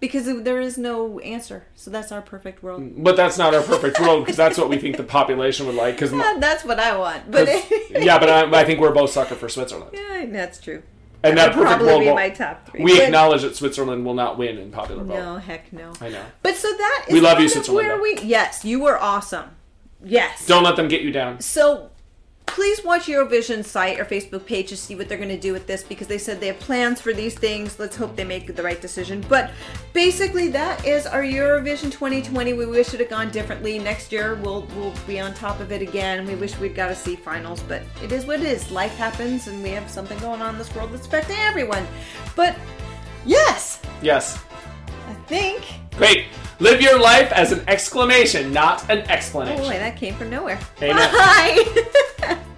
Because there is no answer. So that's our perfect world. But that's not our perfect world because that's what we think the population would like. Cause yeah, my, that's what I want. But yeah, but I, I think we're both sucker for Switzerland. Yeah, that's true. And that, that would perfect probably world be my top three. We but, acknowledge that Switzerland will not win in popular vote. No, heck no. I know. But so that is we love you, Switzerland, where we... Yes, you were awesome. Yes. Don't let them get you down. So... Please watch Eurovision's site or Facebook page to see what they're going to do with this because they said they have plans for these things. Let's hope they make the right decision. But basically that is our Eurovision twenty twenty. We wish it had gone differently. Next year we'll we'll be on top of it again. We wish we'd got to see finals, but it is what it is. Life happens and we have something going on in this world that's affecting everyone. But Yes! Yes. I think. Great. Live your life as an exclamation, not an explanation. Oh boy, that came from nowhere. Hey, bye! No.